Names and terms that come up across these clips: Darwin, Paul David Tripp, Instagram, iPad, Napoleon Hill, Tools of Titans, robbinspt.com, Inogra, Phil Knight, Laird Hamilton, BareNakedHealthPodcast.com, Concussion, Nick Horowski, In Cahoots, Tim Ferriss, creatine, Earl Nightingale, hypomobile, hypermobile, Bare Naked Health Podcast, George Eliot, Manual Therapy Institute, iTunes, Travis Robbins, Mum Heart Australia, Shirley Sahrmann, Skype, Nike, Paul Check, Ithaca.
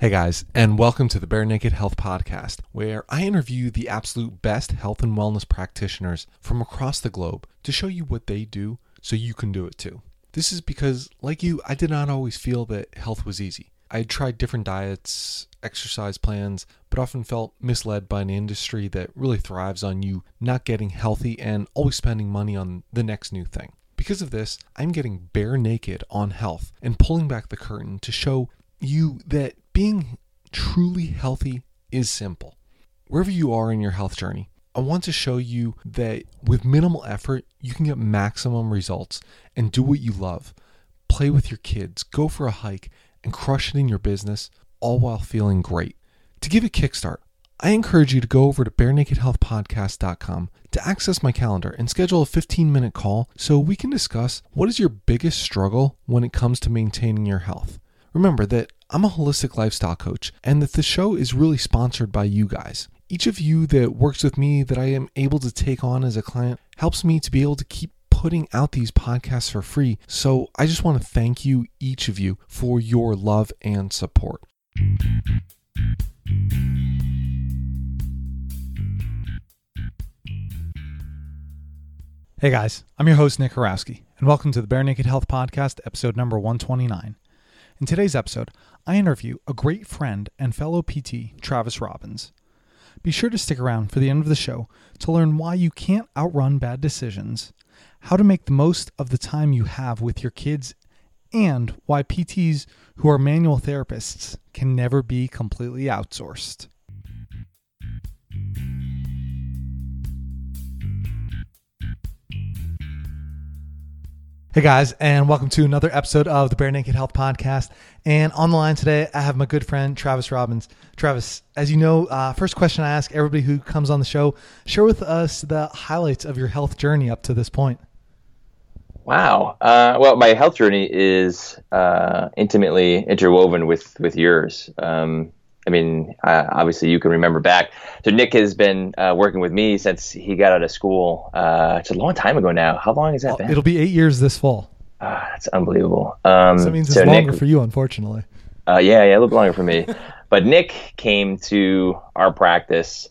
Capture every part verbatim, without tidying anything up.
Hey guys, and welcome to the Bare Naked Health Podcast, where I interview the absolute best health and wellness practitioners from across the globe to show you what they do so you can do it too. This is because, like you, I did not always feel that health was easy. I had tried different diets, exercise plans, but often felt misled by an industry that really thrives on you not getting healthy and always spending money on the next new thing. Because of this, I'm getting bare naked on health and pulling back the curtain to show you that being truly healthy is simple. Wherever you are in your health journey, I want to show you that with minimal effort, you can get maximum results and do what you love. Play with your kids, go for a hike, and crush it in your business, all while feeling great. To give a kickstart, I encourage you to go over to bare naked health podcast dot com to access my calendar and schedule a fifteen minute call so we can discuss what is your biggest struggle when it comes to maintaining your health. Remember that I'm a holistic lifestyle coach and that the show is really sponsored by you guys. Each of you that works with me that I am able to take on as a client helps me to be able to keep putting out these podcasts for free. So I just want to thank you, each of you, for your love and support. Hey guys, I'm your host, Nick Horowski, and welcome to the Bare Naked Health Podcast, episode number one twenty-nine. In today's episode, I interview a great friend and fellow P T, Travis Robbins. Be sure to stick around for the end of the show to learn why you can't outrun bad decisions, how to make the most of the time you have with your kids, and why P Ts who are manual therapists can never be completely outsourced. Hey guys, and welcome to another episode of the Bare Naked Health Podcast. And on the line today, I have my good friend, Travis Robbins. Travis, as you know, uh, first question I ask everybody who comes on the show, share with us the highlights of your health journey up to this point. Wow. Uh, well, my health journey is uh, intimately interwoven with, with yours. Um, I mean, uh, obviously you can remember back. So Nick has been uh, working with me since he got out of school. Uh, it's a long time ago now. How long has that been? It'll be eight years this fall. Uh, that's unbelievable. Um, so that means it's so longer Nick, for you, unfortunately. Uh, yeah, yeah, a little longer for me. But Nick came to our practice,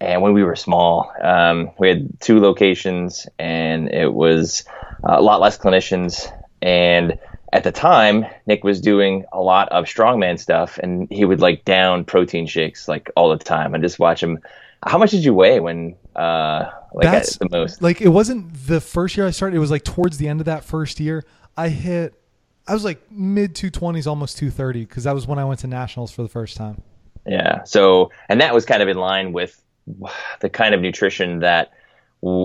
and when we were small, um, we had two locations, and it was a lot less clinicians. And at the time, Nick was doing a lot of strongman stuff, and he would like down protein shakes like all the time. And just watch him. How much did you weigh when uh, like That's, at the most? Like it wasn't the first year I started. It was like towards the end of that first year. I hit, I was like mid two twenties, almost two thirty, because that was when I went to nationals for the first time. Yeah. So, and that was kind of in line with the kind of nutrition that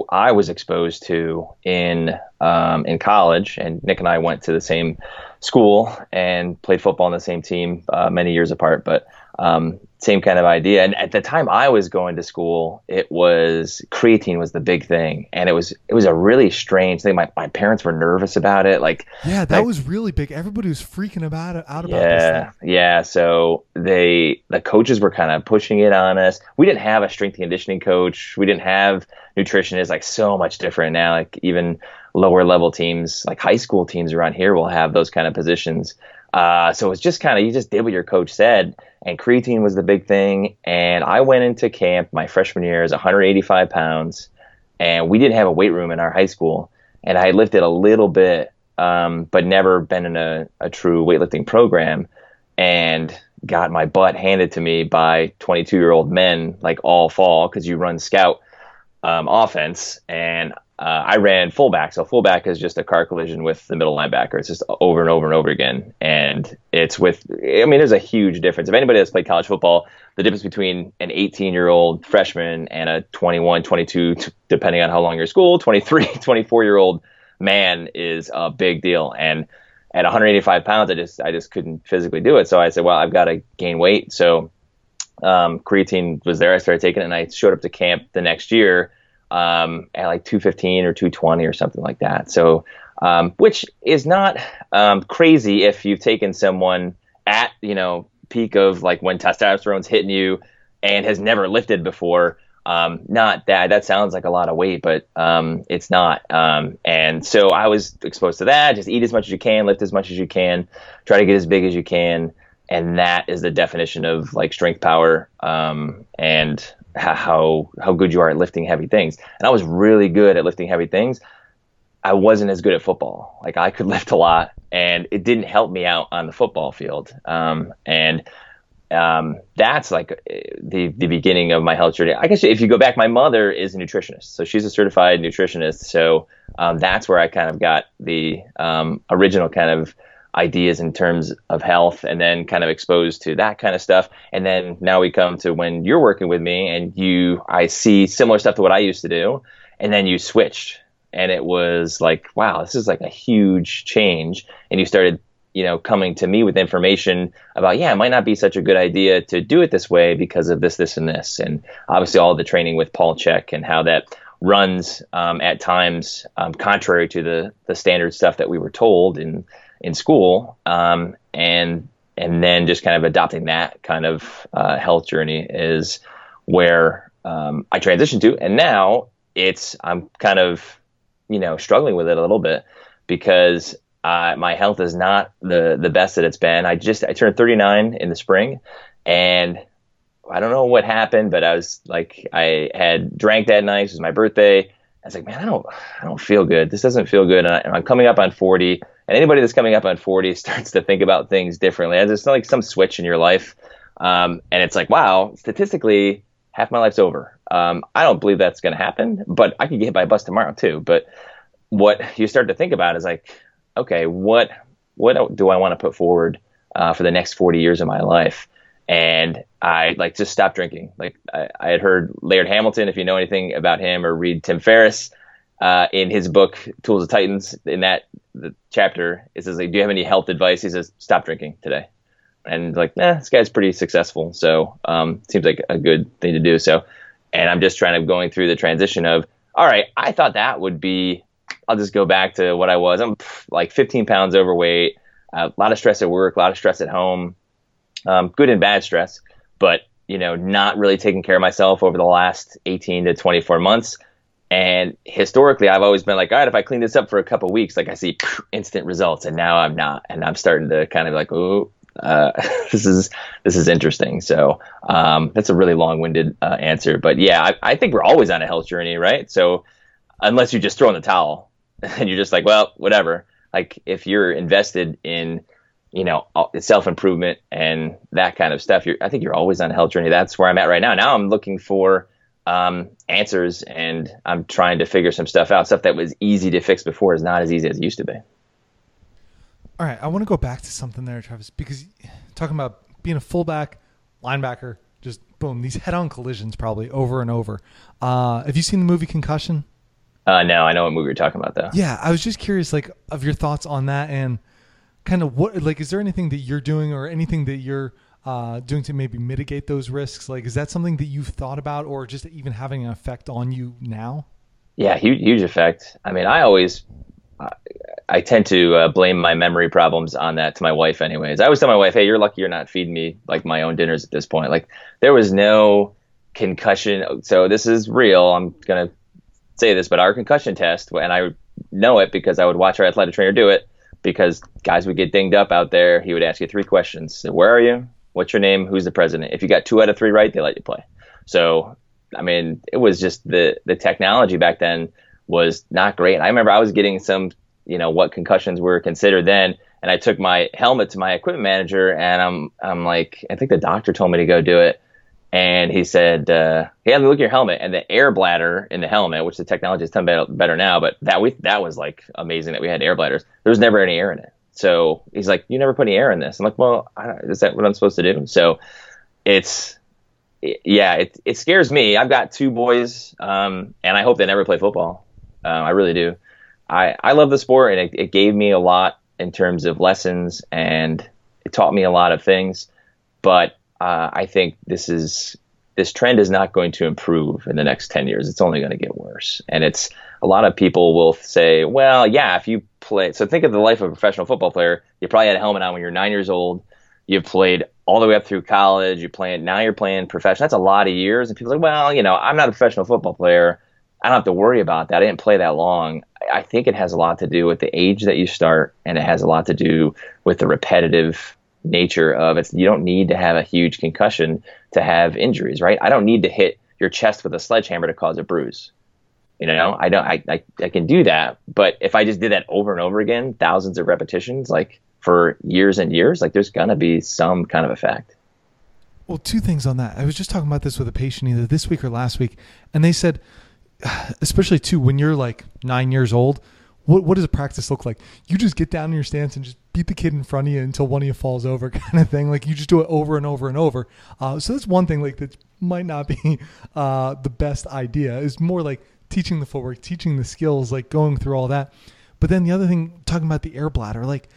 I was exposed to in um, in college, and Nick and I went to the same school and played football on the same team uh, many years apart, but um, same kind of idea. And at the time I was going to school, it was creatine was the big thing, and it was it was a really strange thing. My my parents were nervous about it. Like yeah, that I, was really big. Everybody was freaking about it out about yeah, this thing. Yeah, so they the coaches were kind of pushing it on us. We didn't have a strength and conditioning coach. We didn't have nutrition is like so much different now. Like even lower level teams, like high school teams around here will have those kind of positions. Uh, so it's just kind of, you just did what your coach said, and creatine was the big thing. And I went into camp my freshman year as one hundred eighty-five pounds, and we didn't have a weight room in our high school. And I lifted a little bit, um, but never been in a, a true weightlifting program, and got my butt handed to me by twenty-two year old men, like all fall, cause you run scout, um, offense. And Uh, I ran fullback. So fullback is just a car collision with the middle linebacker. It's just over and over and over again. And it's with, I mean, there's a huge difference. If anybody has played college football, the difference between an eighteen year old freshman and a twenty-one, twenty-two, t- depending on how long your school, twenty-three, twenty-four year old man is a big deal. And at one hundred eighty-five pounds, I just, I just couldn't physically do it. So I said, well, I've got to gain weight. So, um, creatine was there. I started taking it, and I showed up to camp the next year um at like two fifteen or two twenty or something like that. So um which is not um crazy if you've taken someone at, you know, peak of like when testosterone's hitting you and has never lifted before. Um not that that sounds like a lot of weight, but um it's not. Um and so I was exposed to that. Just eat as much as you can, lift as much as you can, try to get as big as you can. And that is the definition of like strength power, um, and how how good you are at lifting heavy things. And I was really good at lifting heavy things. I wasn't as good at football. Like I could lift a lot, and it didn't help me out on the football field. Um, and um, that's like the the beginning of my health journey. I guess if you go back, my mother is a nutritionist, so she's a certified nutritionist. So um, that's where I kind of got the um, original kind of ideas in terms of health, and then kind of exposed to that kind of stuff. And then now we come to when you're working with me and you, I see similar stuff to what I used to do. And then you switched, and it was like, wow, this is like a huge change. And you started, you know, coming to me with information about, yeah, it might not be such a good idea to do it this way because of this, this, and this. And obviously all the training with Paul Check and how that runs um, at times um, contrary to the, the standard stuff that we were told in in school, um, and and then just kind of adopting that kind of uh, health journey is where um, I transitioned to. And now it's, I'm kind of, you know, struggling with it a little bit because uh, my health is not the, the best that it's been. I just, I turned thirty-nine in the spring, and I don't know what happened, but I was like, I had drank that night. It was my birthday. I was like, man, I don't, I don't feel good. This doesn't feel good. And, I, and I'm coming up on forty. And anybody that's coming up on forty starts to think about things differently. There's like some switch in your life. Um, and it's like, wow, statistically, half my life's over. Um, I don't believe that's going to happen, but I could get hit by a bus tomorrow too. But what you start to think about is like, okay, what what do I want to put forward uh, for the next forty years of my life? And I like just stopped drinking. Like I, I had heard Laird Hamilton, if you know anything about him, or read Tim Ferriss. Uh, in his book, Tools of Titans, in that the chapter, it says, like, do you have any health advice? He says, stop drinking today. And like, nah, this guy's pretty successful. So um, seems like a good thing to do. So, and I'm just trying to going through the transition of, all right, I thought that would be, I'll just go back to what I was. I'm pff, like fifteen pounds overweight, a lot of stress at work, a lot of stress at home, um, good and bad stress, but, you know, not really taking care of myself over the last eighteen to twenty-four months. And historically, I've always been like, all right, if I clean this up for a couple of weeks, like I see instant results, and now I'm not. And I'm starting to kind of like, oh, uh, this is this is interesting. So um, that's a really long-winded uh, answer. But yeah, I, I think we're always on a health journey, right? So unless you just throw in the towel and you're just like, well, whatever. Like if you're invested in, you know, self-improvement and that kind of stuff, you're, I think you're always on a health journey. That's where I'm at right now. Now I'm looking for Um, answers, and I'm trying to figure some stuff out. Stuff that was easy to fix before is not as easy as it used to be. All right. I want to go back to something there, Travis, because talking about being a fullback, linebacker, just boom, these head-on collisions probably over and over. Uh, have you seen the movie Concussion? Uh, no, I know what movie you're talking about though. Yeah. I was just curious, like, of your thoughts on that, and kind of what, like, is there anything that you're doing or anything that you're Uh, doing to maybe mitigate those risks? Like, is that something that you've thought about, or just even having an effect on you now? Yeah, huge, huge effect. I mean, I always, uh, I tend to uh, blame my memory problems on that to my wife anyways. I always tell my wife, hey, you're lucky you're not feeding me like my own dinners at this point. Like there was no concussion. So this is real. I'm going to say this, but our concussion test, and I know it because I would watch our athletic trainer do it, because guys would get dinged up out there. He would ask you three questions. Where are you? What's your name? Who's the president? If you got two out of three right, they let you play. So, I mean, it was just the the technology back then was not great. And I remember I was getting some, you know, what concussions were considered then. And I took my helmet to my equipment manager, and I'm I'm like, I think the doctor told me to go do it. And he said, uh, hey, let me look at your helmet. And the air bladder in the helmet, which the technology is done better now, but that we that was like amazing that we had air bladders. There was never any air in it. So he's like, you never put any air in this. I'm like, well, I, is that what I'm supposed to do? So it's, it, yeah, it it scares me. I've got two boys, um, and I hope they never play football. Uh, I really do. I, I love the sport, and it, it gave me a lot in terms of lessons, and it taught me a lot of things. But uh, I think this is this trend is not going to improve in the next ten years. It's only going to get worse. And it's a lot of people will say, well, yeah, if you play. So think of the life of a professional football player. You probably had a helmet on when you were nine years old. You played all the way up through college. You played, now you're playing professional. That's a lot of years. And people are like, well, you know, I'm not a professional football player. I don't have to worry about that. I didn't play that long. I think it has a lot to do with the age that you start, and it has a lot to do with the repetitive nature of it's you don't need to have a huge concussion to have injuries, right? I don't need to hit your chest with a sledgehammer to cause a bruise. You know, I don't I, I I can do that, but if I just did that over and over again, thousands of repetitions, like for years and years, like there's gonna be some kind of effect. Well, two things on that. I was just talking about this with a patient either this week or last week, and they said, especially too, when you're like nine years old, what what does a practice look like? You just get down in your stance and just beat the kid in front of you until one of you falls over, kind of thing. Like you just do it over and over and over. Uh, so that's one thing like that might not be uh, the best idea. It's more like teaching the footwork, teaching the skills, like going through all that. But then the other thing, talking about the air bladder, like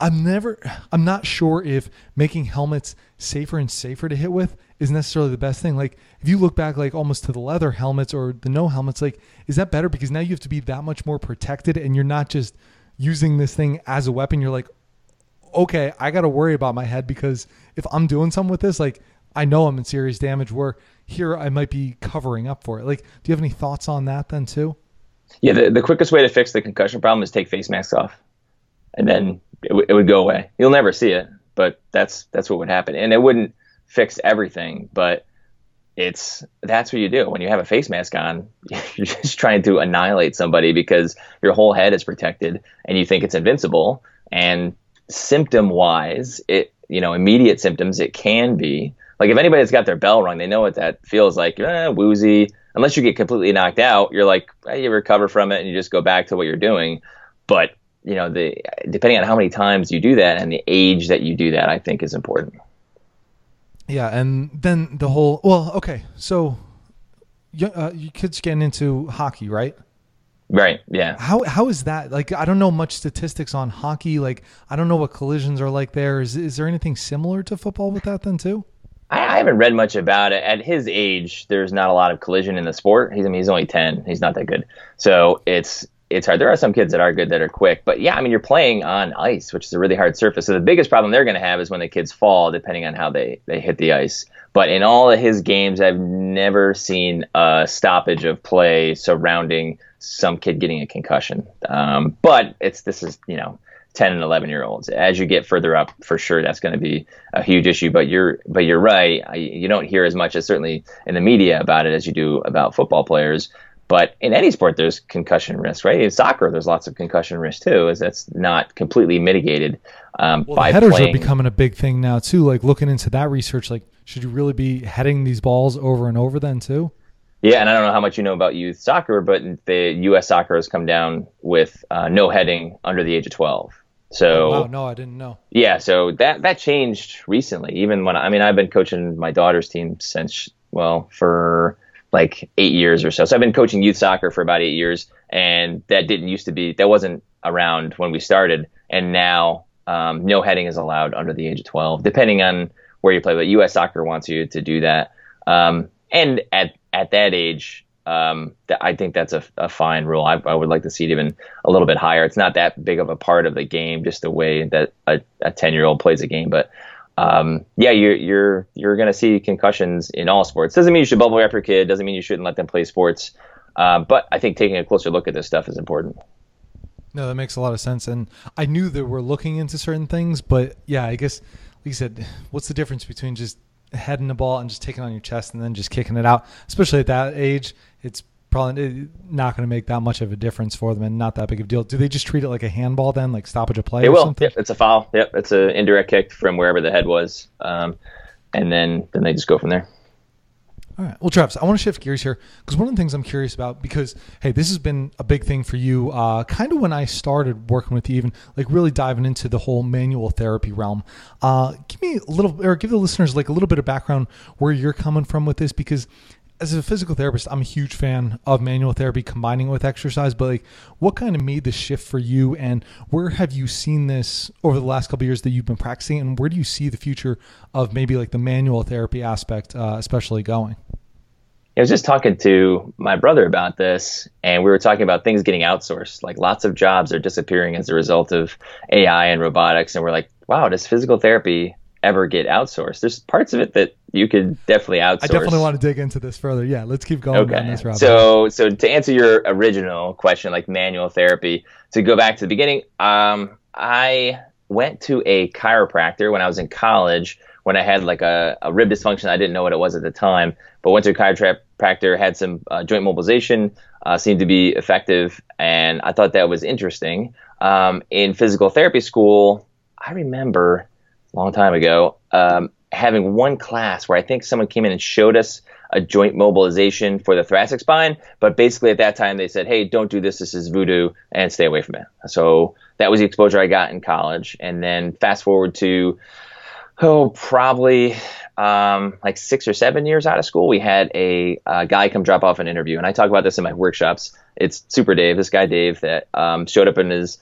I'm never, I'm not sure if making helmets safer and safer to hit with is necessarily the best thing. Like if you look back, like almost to the leather helmets or the no helmets, like, is that better? Because now you have to be that much more protected and you're not just using this thing as a weapon. You're like, okay, I got to worry about my head because if I'm doing something with this, like I know I'm in serious damage where here I might be covering up for it. Like, do you have any thoughts on that then too? Yeah. The, the quickest way to fix the concussion problem is take face masks off and then it, w- it would go away. You'll never see it, but that's, that's what would happen. And it wouldn't fix everything, but it's, that's what you do when you have a face mask on. You're just trying to annihilate somebody because your whole head is protected and you think it's invincible. And symptom wise, it, you know, immediate symptoms, it can be like, if anybody has got their bell rung, they know what that feels like. Eh, woozy. Unless you get completely knocked out, you're like, hey, you recover from it and you just go back to what you're doing. But you know, the, depending on how many times you do that and the age that you do that, I think is important. Yeah. And then the whole, well, okay. So you, uh, you kids getting into hockey, right? Right. Yeah. How, how is that? Like, I don't know much statistics on hockey. Like, I don't know what collisions are like there. Is, is there anything similar to football with that then too? I, I haven't read much about it. At his age, there's not a lot of collision in the sport. He's, I mean, he's only ten. He's not that good. So it's, it's hard. There are some kids that are good that are quick, but yeah, I mean, you're playing on ice, which is a really hard surface. So the biggest problem they're going to have is when the kids fall, depending on how they, they hit the ice. But in all of his games, I've never seen a stoppage of play surrounding some kid getting a concussion. Um, but it's, this is, you know, ten and eleven year olds. As you get further up, for sure, that's going to be a huge issue, but you're, but you're right. I, you don't hear as much as certainly in the media about it as you do about football players. But in any sport, there's concussion risk, right? In soccer, there's lots of concussion risk too, as that's not completely mitigated um, well, by the headers playing. Are becoming a big thing now too. Like looking into that research, like should you really be heading these balls over and over then too? Yeah, and I don't know how much you know about youth soccer, but the U S soccer has come down with uh, no heading under the age of twelve. So oh, wow. No, I didn't know. Yeah, so that that changed recently. Even when I mean, I've been coaching my daughter's team since well for. like eight years or so. So I've been coaching youth soccer for about eight years and that didn't used to be, that wasn't around when we started. And now um, no heading is allowed under the age of twelve, depending on where you play. But U S soccer wants you to do that. Um, and at, at that age, um, th- I think that's a, a fine rule. I, I would like to see it even a little bit higher. It's not that big of a part of the game, just the way that a, a ten year old plays a game. But Um, yeah, you're, you're, you're going to see concussions in all sports. Doesn't mean you should bubble wrap your kid. Doesn't mean you shouldn't let them play sports. Uh, but I think taking a closer look at this stuff is important. No, that makes a lot of sense. And I knew that we're looking into certain things, but yeah, I guess like you said, what's the difference between just heading the ball and just taking it on your chest and then just kicking it out, especially at that age, it's probably not going to make that much of a difference for them and not that big of a deal. Do they just treat it like a handball then, like stoppage of play it or will. Something? Yep, it's a foul. Yep, it's an indirect kick from wherever the head was. Um, and then, then they just go from there. All right. Well, Travis, I want to shift gears here because one of the things I'm curious about, because, hey, this has been a big thing for you uh, kind of when I started working with you, even like really diving into the whole manual therapy realm. Uh, give me a little, or give the listeners like a little bit of background where you're coming from with this, because as a physical therapist, I'm a huge fan of manual therapy combining it with exercise, but like what kind of made the shift for you and where have you seen this over the last couple of years that you've been practicing and where do you see the future of maybe like the manual therapy aspect, uh, especially going? I was just talking to my brother about this and we were talking about things getting outsourced. Like lots of jobs are disappearing as a result of A I and robotics. And we're like, wow, does physical therapy ever get outsourced? There's parts of it that you could definitely outsource. I definitely want to dig into this further. Yeah, let's keep going. Okay. Down this, Robin. So, so to answer your original question, like manual therapy, to go back to the beginning, um, I went to a chiropractor when I was in college, when I had like a, a rib dysfunction. I didn't know what it was at the time, but went to a chiropractor, had some uh, joint mobilization, uh, seemed to be effective, and I thought that was interesting. Um, in physical therapy school, I remember a long time ago um, having one class where I think someone came in and showed us a joint mobilization for the thoracic spine, but basically at that time they said, hey, don't do this, this is voodoo, and stay away from it. So that was the exposure I got in college. And then fast forward to, oh, probably um, like six or seven years out of school, we had a, a guy come drop off an interview. And I talk about this in my workshops. It's Super Dave, this guy Dave that um, showed up in his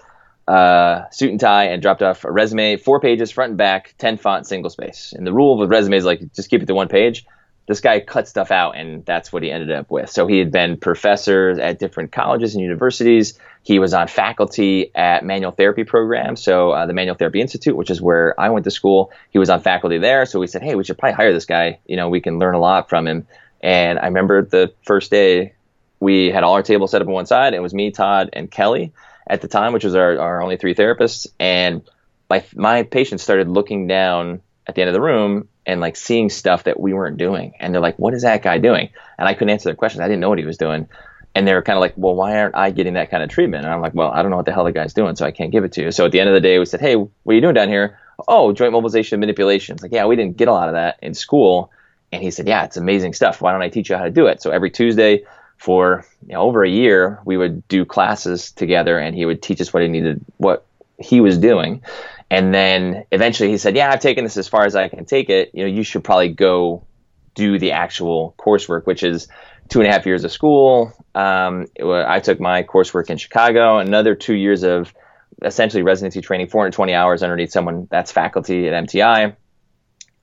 uh, suit and tie and dropped off a resume, four pages, front and back, ten font, single space. And the rule with resumes is like, just keep it to one page. This guy cut stuff out, and that's what he ended up with. So he had been professors at different colleges and universities. He was on faculty at manual therapy programs, so uh, the Manual Therapy Institute, which is where I went to school. He was on faculty there, so we said, hey, we should probably hire this guy. You know, we can learn a lot from him. And I remember the first day, we had all our tables set up on one side. It was me, Todd, and Kelly at the time, which was our, our only three therapists. And my my patients started looking down at the end of the room and like seeing stuff that we weren't doing. And they're like, what is that guy doing? And I couldn't answer their questions. I didn't know what he was doing. And they were kind of like, well, why aren't I getting that kind of treatment? And I'm like, well, I don't know what the hell the guy's doing, so I can't give it to you. So at the end of the day, we said, hey, what are you doing down here? Oh, joint mobilization manipulation. It's like, yeah, we didn't get a lot of that in school. And he said, yeah, it's amazing stuff. Why don't I teach you how to do it? So every Tuesday for you know, over a year, we would do classes together, and he would teach us what he needed, what he was doing. And then eventually he said, yeah, I've taken this as far as I can take it. You know, you should probably go do the actual coursework, which is two and a half years of school. Um, it, I took my coursework in Chicago, another two years of essentially residency training, four hundred twenty hours underneath someone that's faculty at M T I.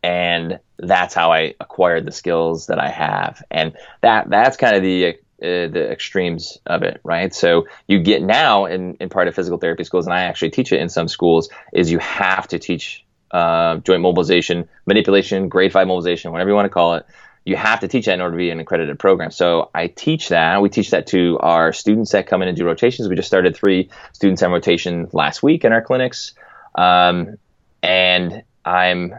And that's how I acquired the skills that I have. And that that's kind of the Uh, the extremes of it, right? So you get now in, in part of physical therapy schools, and I actually teach it in some schools, is you have to teach uh, joint mobilization, manipulation, grade five mobilization, whatever you want to call it. You have to teach that in order to be an accredited program. So I teach that. We teach that to our students that come in and do rotations. We just started three students on rotation last week in our clinics. Um, and I'm,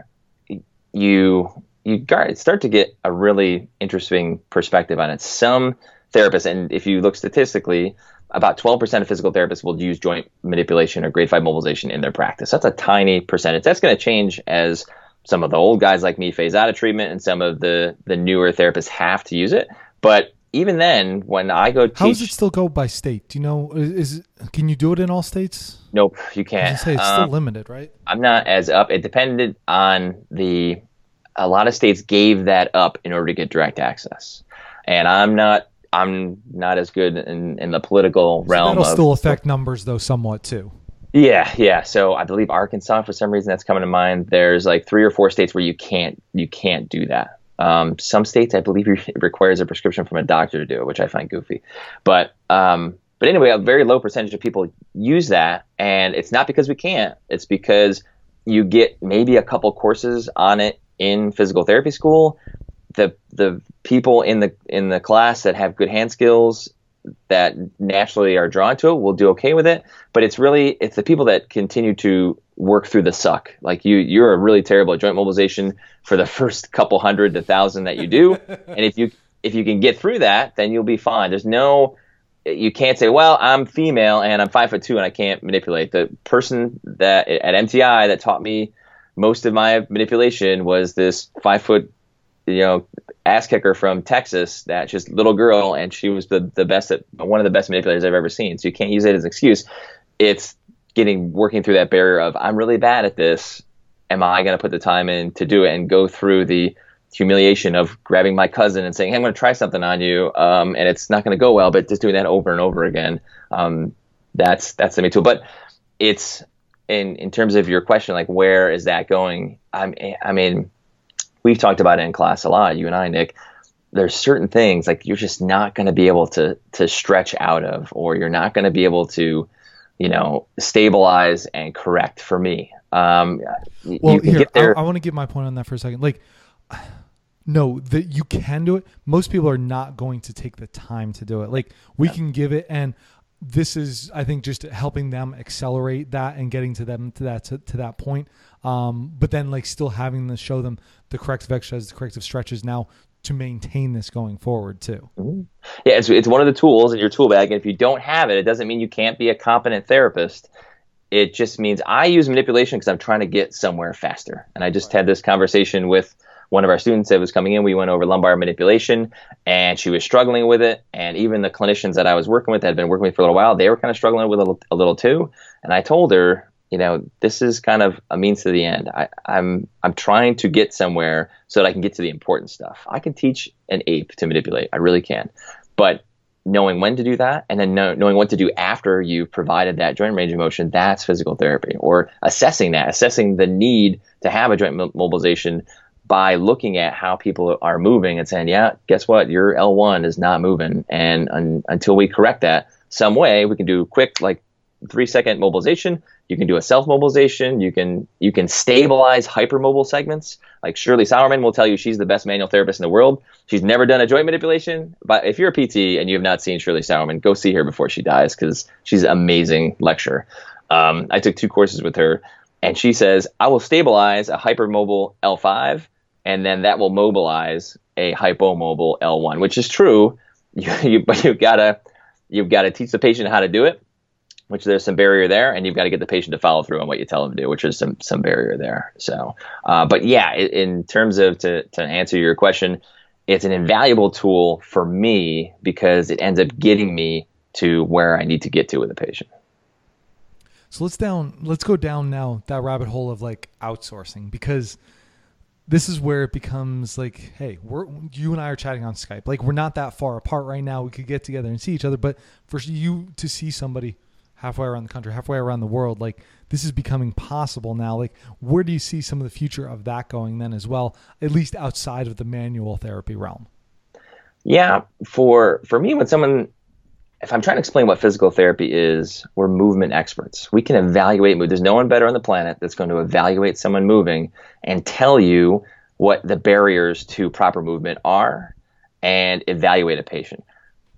you, you start to get a really interesting perspective on it. Some therapists, and if you look statistically, about twelve percent of physical therapists will use joint manipulation or grade five mobilization in their practice. That's a tiny percentage. That's going to change as some of the old guys like me phase out of treatment, and some of the the newer therapists have to use it. But even then, when I go teach, how does it still go by state? Do you know? Is, is can you do it in all states? Nope, you can't. I was gonna say, it's um, still limited, right? I'm not as up. It depended on the. A lot of states gave that up in order to get direct access, and I'm not. I'm not as good in, in the political so realm. That'll of, still affect numbers though somewhat too. Yeah, yeah. So I believe Arkansas, for some reason that's coming to mind. There's like three or four states where you can't you can't do that. Um, some states I believe it requires a prescription from a doctor to do it, which I find goofy. But um, but anyway, a very low percentage of people use that, and it's not because we can't. It's because you get maybe a couple courses on it in physical therapy school. The the people in the in the class that have good hand skills that naturally are drawn to it will do okay with it. But it's really it's the people that continue to work through the suck. Like you you're really terrible at joint mobilization for the first couple hundred to thousand that you do. And if you if you can get through that, then you'll be fine. There's no you can't say, well, I'm female and I'm five foot two and I can't manipulate. The person that at M T I that taught me most of my manipulation was this five foot you know, ass kicker from Texas, that just little girl, and she was the, the best at one of the best manipulators I've ever seen. So you can't use it as an excuse. It's getting working through that barrier of I'm really bad at this. Am I going to put the time in to do it and go through the humiliation of grabbing my cousin and saying, hey, I'm going to try something on you, um, and it's not going to go well, but just doing that over and over again. Um, that's that's the main tool. But it's in in terms of your question, like where is that going? I'm I mean. We've talked about it in class a lot, you and I, Nick. There's certain things like you're just not going to be able to to stretch out of, or you're not going to be able to, you know, stabilize and correct for me. Um, well, here, I, I want to give my point on that for a second. Like, no, that you can do it. Most people are not going to take the time to do it. Like we yeah. can give it. And this is, I think, just helping them accelerate that and getting to them to that to, to that point. Um, but then, like, still having to show them the corrective exercises, the corrective stretches now to maintain this going forward too. Mm-hmm. Yeah, it's it's one of the tools in your tool bag, and if you don't have it, it doesn't mean you can't be a competent therapist. It just means I use manipulation because I'm trying to get somewhere faster. And I just right. had this conversation with one of our students that was coming in. We went over lumbar manipulation, and she was struggling with it. And even the clinicians that I was working with that had been working with for a little while, they were kind of struggling with it a little too. And I told her, you know, this is kind of a means to the end. I, I'm I'm trying to get somewhere so that I can get to the important stuff. I can teach an ape to manipulate. I really can. But knowing when to do that, and then know, knowing what to do after you've provided that joint range of motion, that's physical therapy. Or assessing that, assessing the need to have a joint mobilization by looking at how people are moving and saying, yeah, guess what? Your L one is not moving. And un- until we correct that some way, we can do quick, like, three-second mobilization. You can do a self-mobilization. You can you can stabilize hypermobile segments. Like Shirley Sahrmann will tell you, she's the best manual therapist in the world. She's never done a joint manipulation. But if you're a P T and you have not seen Shirley Sahrmann, go see her before she dies, because she's an amazing lecturer. Um, I took two courses with her, and she says, I will stabilize a hypermobile L five, and then that will mobilize a hypomobile L one, which is true. You, you, but you've gotta you've got to teach the patient how to do it, which there's some barrier there, and you've got to get the patient to follow through on what you tell them to do, which is some some barrier there. So, uh, but yeah, in, in terms of to, to answer your question, it's an invaluable tool for me because it ends up getting me to where I need to get to with a patient. So let's down, let's go down now that rabbit hole of like outsourcing, because this is where it becomes like, hey, we're, you and I are chatting on Skype. Like, we're not that far apart right now. We could get together and see each other, but for you to see somebody halfway around the country, halfway around the world, like, this is becoming possible now. Like, where do you see some of the future of that going then as well, at least outside of the manual therapy realm? Yeah. For, for me, when someone, if I'm trying to explain what physical therapy is, we're movement experts. We can evaluate move. There's no one better on the planet that's going to evaluate someone moving and tell you what the barriers to proper movement are and evaluate a patient.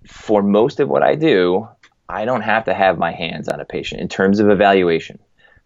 For most of what I do, I don't have to have my hands on a patient in terms of evaluation.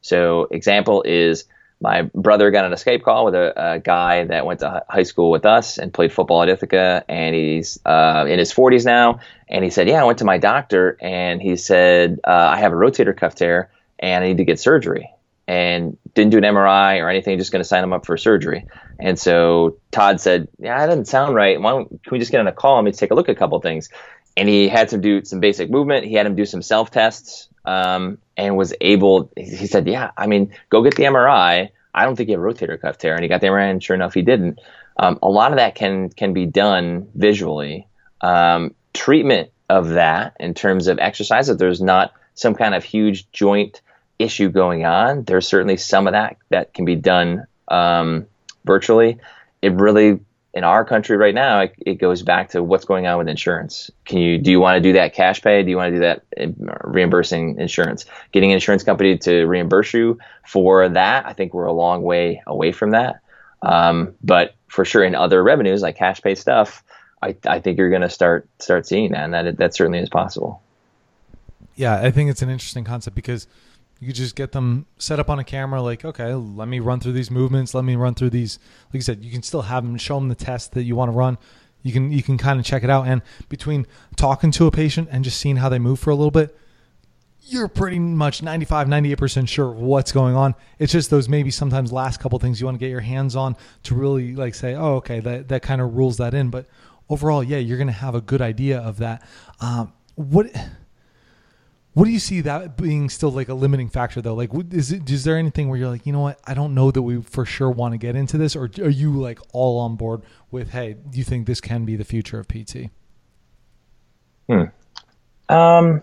So example is, my brother got on a Skype call with a, a guy that went to high school with us and played football at Ithaca, and he's uh, in his forties now. And he said, yeah, I went to my doctor, and he said, uh, I have a rotator cuff tear and I need to get surgery. And didn't do an M R I or anything, just going to sign him up for surgery. And so Todd said, yeah, that doesn't sound right. Why don't can we just get on a call and maybe take a look at a couple of things? And he had to do some basic movement. He had him do some self-tests, um, and was able, he said, yeah, I mean, go get the M R I. I don't think he had rotator cuff tear. And he got the M R I, and sure enough, he didn't. Um, a lot of that can can be done visually. Um, treatment of that in terms of exercise, if there's not some kind of huge joint issue going on, there's certainly some of that that can be done um, virtually. It really in our country right now, it, it goes back to what's going on with insurance. Can you, do you want to do that cash pay? Do you want to do that in reimbursing insurance? Getting an insurance company to reimburse you for that, I think we're a long way away from that. Um, but for sure, in other revenues like cash pay stuff, I, I think you're going to start start seeing that, and that that certainly is possible. Yeah, I think it's an interesting concept because you just get them set up on a camera, like, okay, let me run through these movements. Let me run through these. Like you said, you can still have them, show them the test that you want to run. You can you can kind of check it out. And between talking to a patient and just seeing how they move for a little bit, you're pretty much ninety-five, ninety-eight percent sure what's going on. It's just those maybe sometimes last couple things you want to get your hands on to really like say, oh, okay, that, that kind of rules that in. But overall, yeah, you're going to have a good idea of that. Um, what... What do you see that being still like a limiting factor though? Like, is it, is there anything where you're like, you know what, I don't know that we for sure want to get into this, or are you like all on board with, hey, do you think this can be the future of P T? Hmm. Um,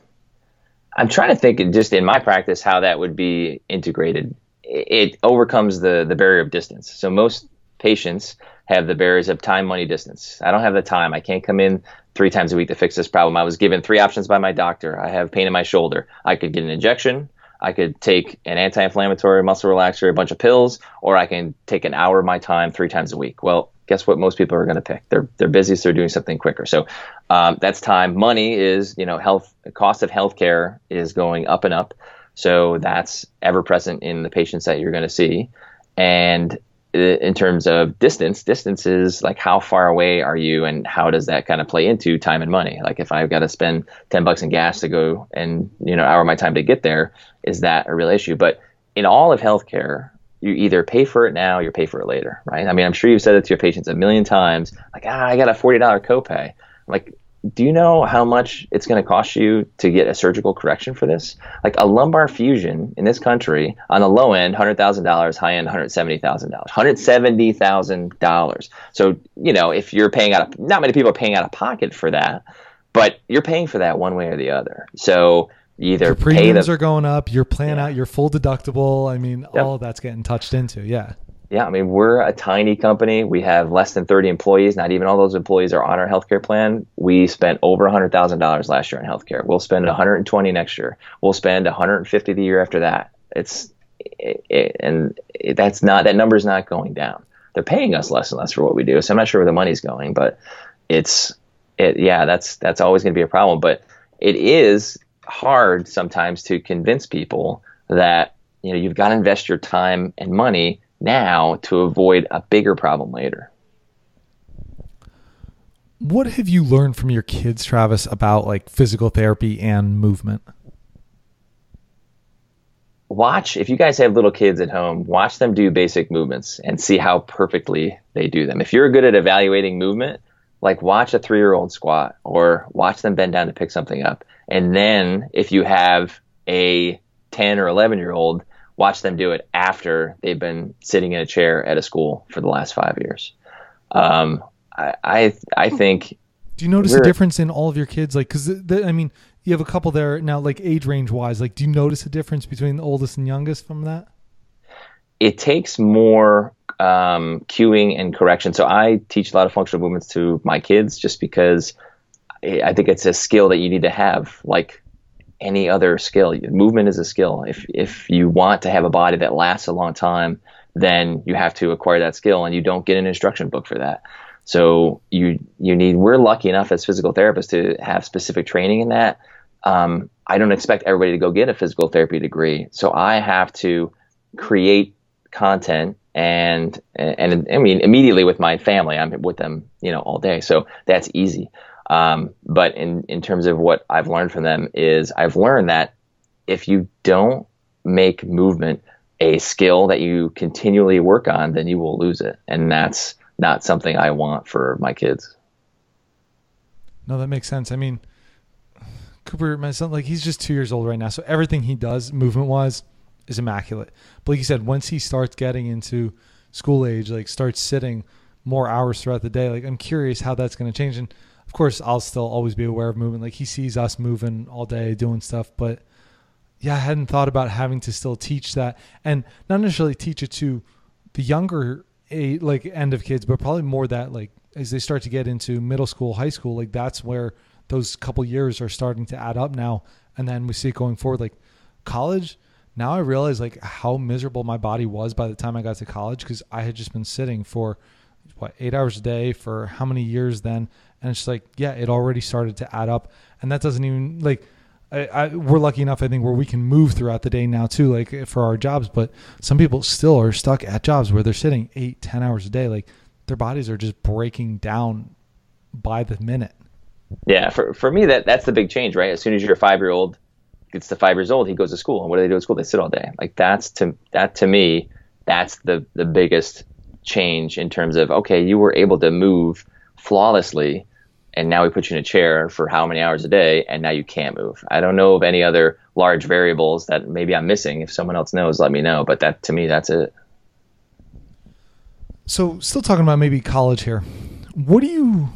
I'm trying to think just in my practice, how that would be integrated. It overcomes the, the barrier of distance. So most patients have the barriers of time, money, distance. I don't have the time. I can't come in three times a week to fix this problem. I was given three options by my doctor. I have pain in my shoulder. I could get an injection. I could take an anti-inflammatory, muscle relaxer, a bunch of pills, or I can take an hour of my time three times a week. Well, guess what most people are going to pick? They're they're busy, so they're doing something quicker. So um, that's time. Money is, you know, health, the cost of healthcare is going up and up. So that's ever present in the patients that you're going to see. And in terms of distance, distance is like how far away are you and how does that kind of play into time and money? Like if I've got to spend ten bucks in gas to go and, you know, hour of my time to get there, is that a real issue? But in all of healthcare, you either pay for it now or you pay for it later, right? I mean, I'm sure you've said it to your patients a million times, like, ah, I got a forty dollars copay. I'm like, do you know how much it's going to cost you to get a surgical correction for this? Like a lumbar fusion in this country, on the low end, one hundred thousand dollars, high end, one hundred seventy thousand dollars. one hundred seventy thousand dollars. So, you know, if you're paying out of, not many people are paying out of pocket for that, but you're paying for that one way or the other. So either your premiums pay the, are going up, your plan yeah. out, your full deductible. I mean, yep. all of that's getting touched into. Yeah. Yeah, I mean, we're a tiny company. We have less than thirty employees. Not even all those employees are on our healthcare plan. We spent over one hundred thousand dollars last year on healthcare. We'll spend one hundred twenty next year. We'll spend one hundred fifty the year after that. It's it, it, and it, that's not that number's not going down. They're paying us less and less for what we do. So I'm not sure where the money's going, but it's it yeah, that's that's always going to be a problem, but it is hard sometimes to convince people that, you know, you've got to invest your time and money now to avoid a bigger problem later. What have you learned from your kids, Travis, about like physical therapy and movement? Watch, if you guys have little kids at home, watch them do basic movements and see how perfectly they do them. If you're good at evaluating movement, like watch a three-year-old squat or watch them bend down to pick something up. And then if you have a ten or eleven-year-old, watch them do it after they've been sitting in a chair at a school for the last five years. Um, I, I, I think. Do you notice a difference in all of your kids? Like, cause the, the, I mean, you have a couple there now, like age range wise, like, do you notice a difference between the oldest and youngest from that? It takes more, um, cueing and correction. So I teach a lot of functional movements to my kids just because I think it's a skill that you need to have. Like, any other skill. Movement is a skill. If if you want to have a body that lasts a long time, then you have to acquire that skill, and you don't get an instruction book for that. So you you need. We're lucky enough as physical therapists to have specific training in that. Um, I don't expect everybody to go get a physical therapy degree, so I have to create content and and, and I mean immediately with my family. I'm with them, you know, all day, so that's easy. Um, but in, in terms of what I've learned from them is I've learned that if you don't make movement a skill that you continually work on, then you will lose it. And that's not something I want for my kids. No, that makes sense. I mean, Cooper, my son, like he's just two years old right now. So everything he does movement wise is immaculate. But like you said, once he starts getting into school age, like starts sitting more hours throughout the day, like I'm curious how that's going to change. And of course, I'll still always be aware of movement. Like he sees us moving all day doing stuff, but yeah, I hadn't thought about having to still teach that and not necessarily teach it to the younger age, like end of kids, but probably more that like as they start to get into middle school, high school, like that's where those couple years are starting to add up now. And then we see it going forward, like college. Now I realize like how miserable my body was by the time I got to college because I had just been sitting for what, eight hours a day for how many years then? And it's just like, yeah, it already started to add up. And that doesn't even like, I, I, we're lucky enough, I think, where we can move throughout the day now too, like for our jobs. But some people still are stuck at jobs where they're sitting eight, ten hours a day. Like their bodies are just breaking down by the minute. Yeah. For, for me, that that's the big change, right? As soon as your five-year-old gets to five years old, he goes to school. And what do they do at school? They sit all day. Like that's to, that to me, that's the, the biggest change in terms of, okay, you were able to move flawlessly and now we put you in a chair for how many hours a day and now you can't move. I don't know of any other large variables that maybe I'm missing. If someone else knows, let me know. But that to me, that's it. So still talking about maybe college here. What do you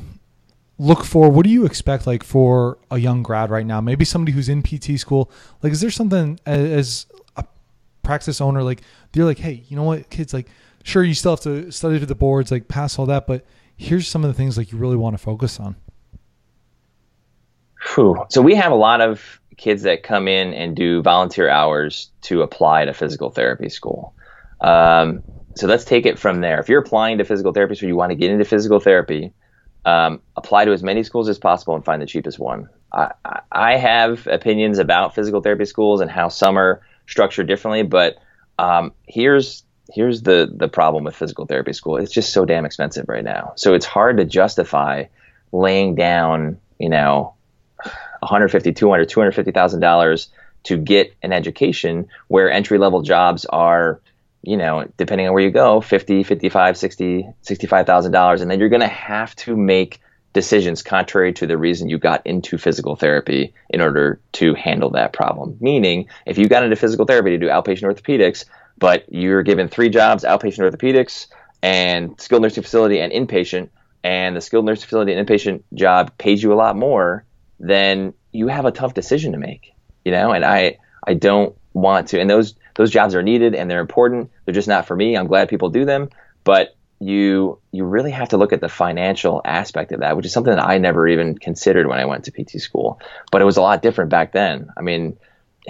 look for? What do you expect like for a young grad right now? Maybe somebody who's in P T school. Like, is there something as a practice owner, like they're like, hey, you know what, kids, like, sure, you still have to study to the boards, like pass all that, but here's some of the things like you really want to focus on. Whew. So we have a lot of kids that come in and do volunteer hours to apply to physical therapy school. Um, So let's take it from there. If you're applying to physical therapists or you want to get into physical therapy, um, apply to as many schools as possible and find the cheapest one. I, I have opinions about physical therapy schools and how some are structured differently, but um, here's here's the, the problem with physical therapy school. It's just so damn expensive right now. So it's hard to justify laying down, you know, one hundred fifty thousand dollars, two hundred fifty thousand dollars to get an education where entry-level jobs are, you know, depending on where you go, fifty, fifty-five, sixty, sixty-five thousand dollars. And then you're going to have to make decisions contrary to the reason you got into physical therapy in order to handle that problem. Meaning, if you got into physical therapy to do outpatient orthopedics, but you're given three jobs, outpatient orthopedics and skilled nursing facility and inpatient, and the skilled nursing facility and inpatient job pays you a lot more, then you have a tough decision to make, you know, and I, I don't want to, and those, those jobs are needed and they're important. They're just not for me. I'm glad people do them, but you, you really have to look at the financial aspect of that, which is something that I never even considered when I went to P T school, but it was a lot different back then. I mean,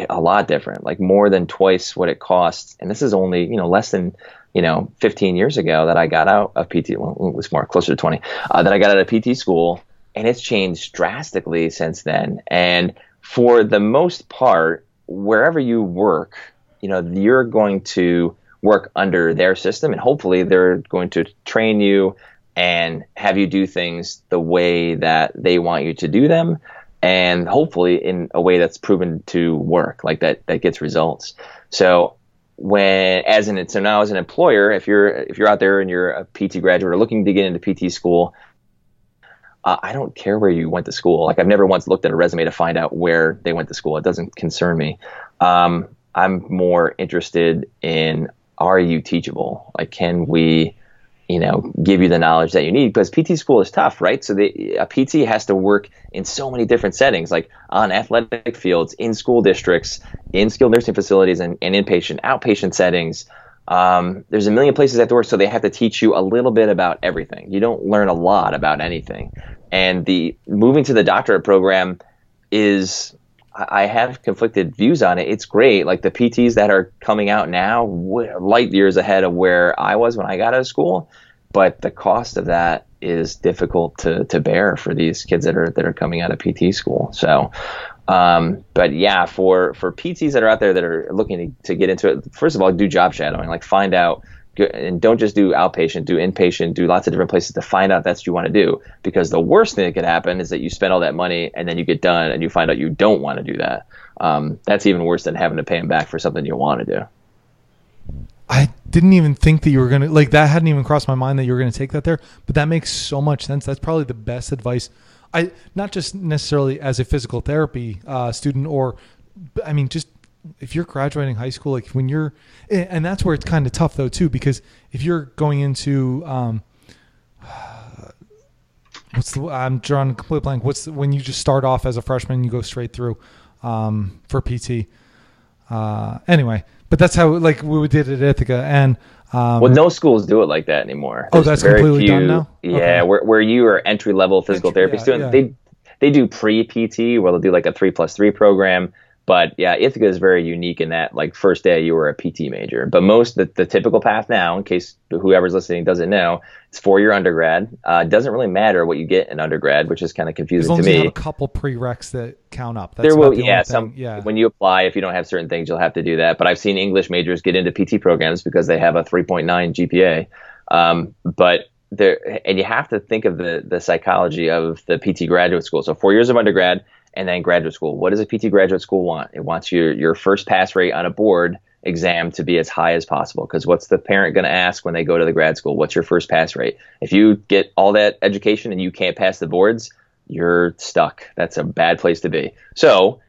a lot different, like more than twice what it costs. And this is only, you know, less than, you know, fifteen years ago that I got out of P T, well, it was more closer to twenty, uh, that I got out of P T school, and it's changed drastically since then. And for the most part, wherever you work, you know, you're going to work under their system, and hopefully they're going to train you and have you do things the way that they want you to do them, and hopefully in a way that's proven to work, like that that gets results. So when as an so now as an employer, if you're if you're out there and you're a P T graduate or looking to get into P T school, Uh, I don't care where you went to school. Like, I've never once looked at a resume to find out where they went to school. It doesn't concern me. Um, I'm more interested in, are you teachable? Like, can we, you know, give you the knowledge that you need? Because P T school is tough, right? So the, a P T has to work in so many different settings, like on athletic fields, in school districts, in skilled nursing facilities, and, and inpatient, outpatient settings. Um, there's a million places at the work, so they have to teach you a little bit about everything. You don't learn a lot about anything. And the moving to the doctorate program is, I have conflicted views on it. It's great. Like, the P Ts that are coming out now, light years ahead of where I was when I got out of school. But the cost of that is difficult to, to bear for these kids that are, that are coming out of P T school. So, um, but yeah, for, for P Ts that are out there that are looking to, to get into it, first of all, do job shadowing, like find out, and don't just do outpatient, do inpatient, do lots of different places to find out that's what you want to do. Because the worst thing that could happen is that you spend all that money and then you get done and you find out you don't want to do that. Um, that's even worse than having to pay them back for something you want to do. I didn't even think that you were going to, like, that hadn't even crossed my mind that you were going to take that there, but that makes so much sense. That's probably the best advice. I, not just necessarily as a physical therapy uh, student, or, I mean, just if you're graduating high school, like when you're, and that's where it's kind of tough though too, because if you're going into, um, what's the, I'm drawing a complete blank. What's the, when you just start off as a freshman, you go straight through um, for P T. Uh, anyway, but that's how, like, we did it at Ithaca, and um, well, no schools do it like that anymore. There's oh, that's very completely few, done now. Yeah, okay. where where you are entry level physical entry, therapy yeah, student, yeah. they they do pre P T, where they'll do like a three plus three program. But yeah, Ithaca is very unique in that, like, first day you were a P T major. But most the, the typical path now, in case whoever's listening doesn't know, it's four year undergrad. Uh, doesn't really matter what you get in undergrad, which is kind of confusing as long to as me. You have a couple prereqs that count up. That's there will, the yeah, some yeah. When you apply, if you don't have certain things, you'll have to do that. But I've seen English majors get into P T programs because they have a three point nine G P A. Um, but there, and you have to think of the the psychology of the P T graduate school. So four years of undergrad. And then graduate school. What does a P T graduate school want? It wants your, your first pass rate on a board exam to be as high as possible, because what's the parent going to ask when they go to the grad school? What's your first pass rate? If you get all that education and you can't pass the boards, you're stuck. That's a bad place to be. So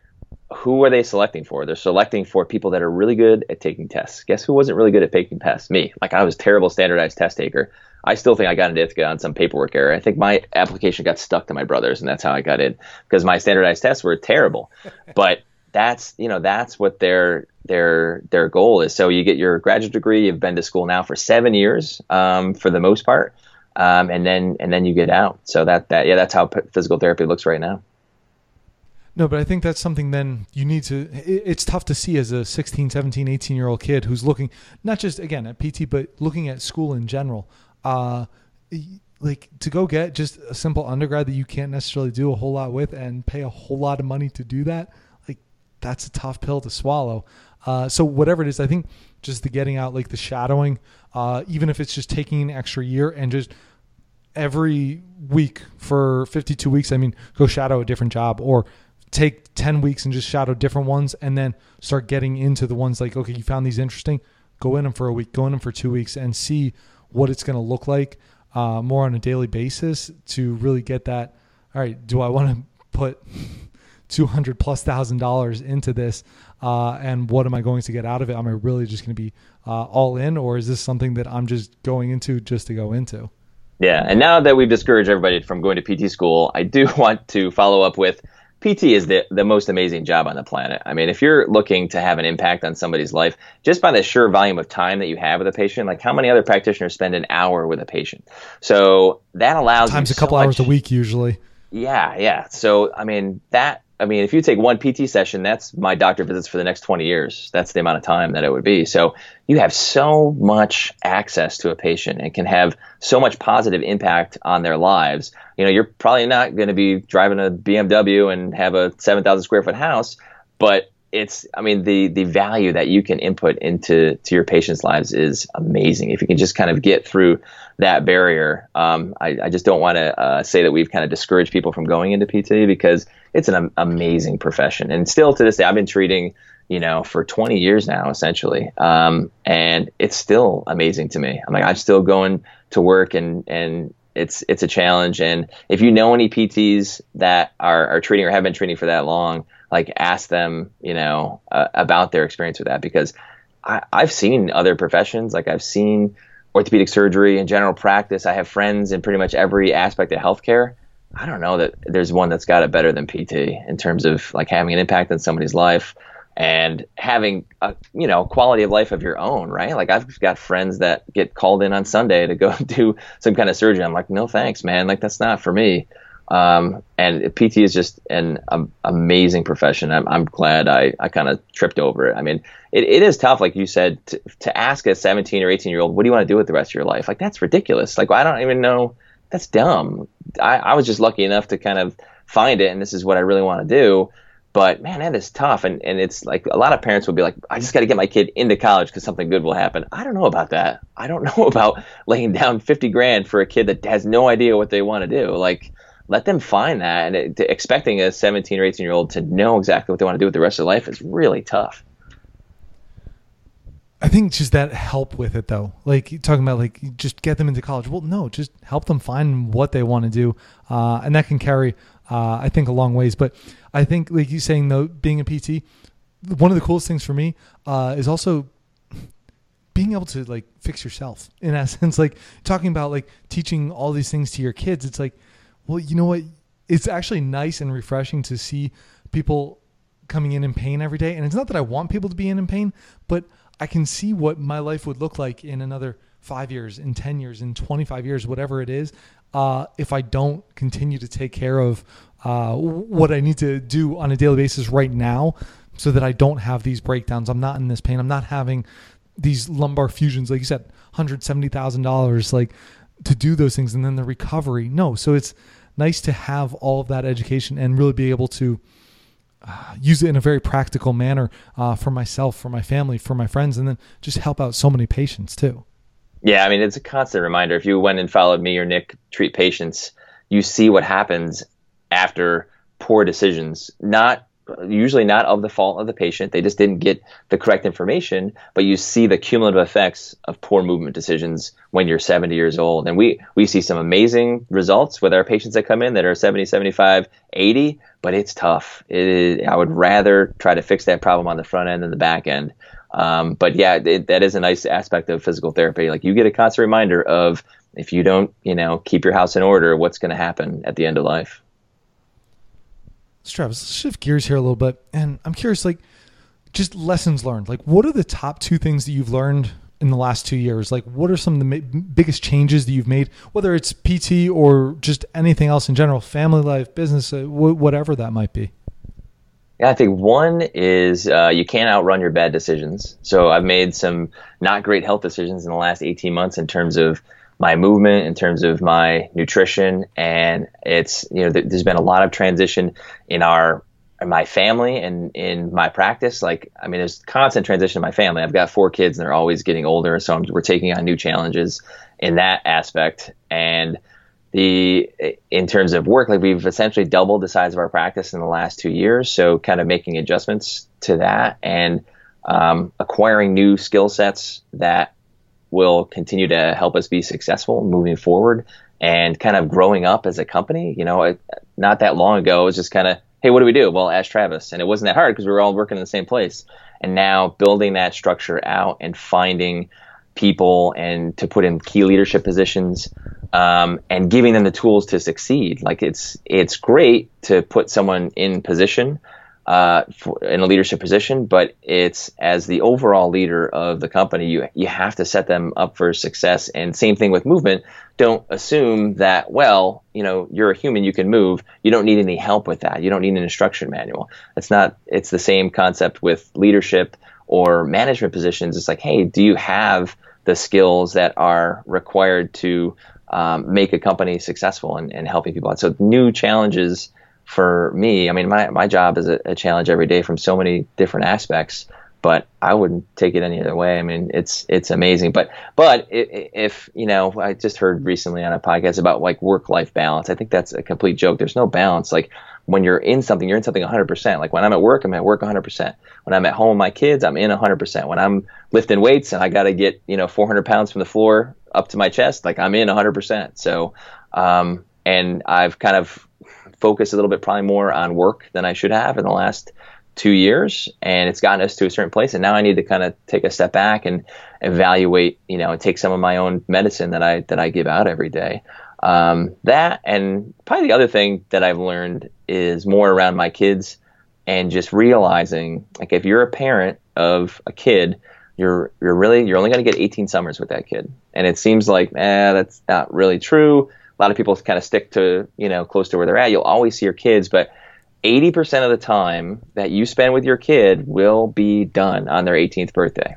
who are they selecting for? They're selecting for people that are really good at taking tests. Guess who wasn't really good at taking tests? Me. Like, I was a terrible standardized test taker. I still think I got into Ithaca on some paperwork error. I think my application got stuck to my brother's, and that's how I got in, because my standardized tests were terrible. But that's, you know, that's what their their their goal is. So you get your graduate degree. You've been to school now for seven years, um, for the most part, um, and then and then you get out. So that that yeah, that's how physical therapy looks right now. No, but I think that's something then you need to, it's tough to see as a sixteen, seventeen, eighteen year old kid who's looking, not just again at P T, but looking at school in general, uh, like to go get just a simple undergrad that you can't necessarily do a whole lot with and pay a whole lot of money to do that. Like that's a tough pill to swallow. Uh, so whatever it is, I think just the getting out, like the shadowing, uh, even if it's just taking an extra year and just every week for fifty-two weeks, I mean, go shadow a different job or take ten weeks and just shadow different ones and then start getting into the ones like, okay, you found these interesting, go in them for a week, go in them for two weeks and see what it's going to look like uh, more on a daily basis to really get that. All right, do I want to put two hundred plus thousand dollars into this? Uh, and what am I going to get out of it? Am I really just going to be uh, all in, or is this something that I'm just going into just to go into? Yeah. And now that we've discouraged everybody from going to P T school, I do want to follow up with, P T is the, the most amazing job on the planet. I mean, if you're looking to have an impact on somebody's life, just by the sheer volume of time that you have with a patient, like how many other practitioners spend an hour with a patient? So that allows times you a couple so hours much, a week usually. Yeah, yeah. So I mean that. I mean, if you take one P T session, that's my doctor visits for the next twenty years. That's the amount of time that it would be. So you have so much access to a patient and can have so much positive impact on their lives. You know, you're probably not going to be driving a B M W and have a seven thousand square foot house, but it's, I mean, the the value that you can input into to your patients' lives is amazing. If you can just kind of get through that barrier, um, I, I just don't want to uh, say that we've kind of discouraged people from going into P T because it's an amazing profession. And still to this day, I've been treating, you know, for twenty years now, essentially. Um, and it's still amazing to me. I'm like, I'm still going to work and, and it's it's a challenge. And if you know any P Ts that are, are treating or have been treating for that long, like ask them, you know, uh, about their experience with that, because I, I've seen other professions. Like I've seen orthopedic surgery and general practice. I have friends in pretty much every aspect of healthcare. I don't know that there's one that's got it better than P T in terms of like having an impact on somebody's life and having a, you know, quality of life of your own, right? Like I've got friends that get called in on Sunday to go do some kind of surgery. I'm like, no, thanks, man. Like that's not for me. Um, and P T is just an um, amazing profession. I'm, I'm glad I, I kind of tripped over it. I mean, it, it is tough. Like you said, to, to ask a seventeen or eighteen year old, what do you want to do with the rest of your life? Like, that's ridiculous. Like, I don't even know. That's dumb. I, I was just lucky enough to kind of find it. And this is what I really want to do. But man, that is tough. And, and it's like a lot of parents will be like, I just got to get my kid into college because something good will happen. I don't know about that. I don't know about laying down fifty grand for a kid that has no idea what they want to do. Like, let them find that, and it, expecting a seventeen or eighteen year old to know exactly what they want to do with the rest of their life is really tough. I think just that help with it though, like you're talking about like just get them into college. Well, no, just help them find what they want to do. Uh, and that can carry, uh, I think a long ways, but I think like you saying though, being a P T, one of the coolest things for me, uh, is also being able to like fix yourself in essence, like talking about like teaching all these things to your kids. It's like, well, you know what? It's actually nice and refreshing to see people coming in in pain every day. And it's not that I want people to be in, in pain, but I can see what my life would look like in another five years, in ten years, in twenty-five years, whatever it is, uh, if I don't continue to take care of uh, what I need to do on a daily basis right now so that I don't have these breakdowns. I'm not in this pain. I'm not having these lumbar fusions. Like you said, one hundred seventy thousand dollars, like to do those things and then the recovery. No. So it's nice to have all of that education and really be able to uh, use it in a very practical manner uh, for myself, for my family, for my friends, and then just help out so many patients too. Yeah. I mean, it's a constant reminder. If you went and followed me or Nick treat patients, you see what happens after poor decisions, not usually not of the fault of the patient. They just didn't get the correct information, but you see the cumulative effects of poor movement decisions when you're seventy years old. And we, we see some amazing results with our patients that come in that are seventy, seventy-five, eighty, but it's tough. It is, I would rather try to fix that problem on the front end than the back end. Um, but yeah, it, that is a nice aspect of physical therapy. Like you get a constant reminder of if you don't, you know, keep your house in order, what's going to happen at the end of life. Travis, let's shift gears here a little bit. And I'm curious, like just lessons learned, like what are the top two things that you've learned in the last two years? Like what are some of the ma- biggest changes that you've made, whether it's P T or just anything else in general, family life, business, uh, w- whatever that might be? Yeah, I think one is uh, you can't outrun your bad decisions. So I've made some not great health decisions in the last eighteen months in terms of my movement, in terms of my nutrition, and it's, you know, th- there's been a lot of transition in our in my family and in my practice. Like, I mean, there's constant transition in my family. I've got four kids and they're always getting older, so I'm, we're taking on new challenges in that aspect. And the in terms of work, like, we've essentially doubled the size of our practice in the last two years, so kind of making adjustments to that and um, acquiring new skill sets that will continue to help us be successful moving forward, and kind of growing up as a company. You know, it, not that long ago, it was just kind of, hey, what do we do? Well, ask Travis. And it wasn't that hard because we were all working in the same place. And now building that structure out and finding people and to put in key leadership positions um, and giving them the tools to succeed. Like, it's it's great to put someone in position Uh, for, in a leadership position, but it's as the overall leader of the company, you you have to set them up for success. And same thing with movement. Don't assume that, well, you know, you're a human, you can move. You don't need any help with that. You don't need an instruction manual. It's not. It's the same concept with leadership or management positions. It's like, hey, do you have the skills that are required to um, make a company successful and, and helping people out? So new challenges. For me, I mean, my, my job is a, a challenge every day from so many different aspects, but I wouldn't take it any other way. I mean, it's it's amazing. But but if, you know, I just heard recently on a podcast about, like, work-life balance. I think that's a complete joke. There's no balance. Like, when you're in something, you're in something one hundred percent. Like, when I'm at work, I'm at work one hundred percent. When I'm at home with my kids, I'm in one hundred percent. When I'm lifting weights and I got to get, you know, four hundred pounds from the floor up to my chest, like, I'm in one hundred percent. So, um, and I've kind of focus a little bit probably more on work than I should have in the last two years, and it's gotten us to a certain place. And now I need to kind of take a step back and evaluate, you know, and take some of my own medicine that I that I give out every day. Um, that and probably the other thing that I've learned is more around my kids and just realizing, like, if you're a parent of a kid, you're you're really you're only going to get eighteen summers with that kid, and it seems like eh, that's not really true. A lot of people kind of stick to, you know, close to where they're at. You'll always see your kids, but eighty percent of the time that you spend with your kid will be done on their eighteenth birthday.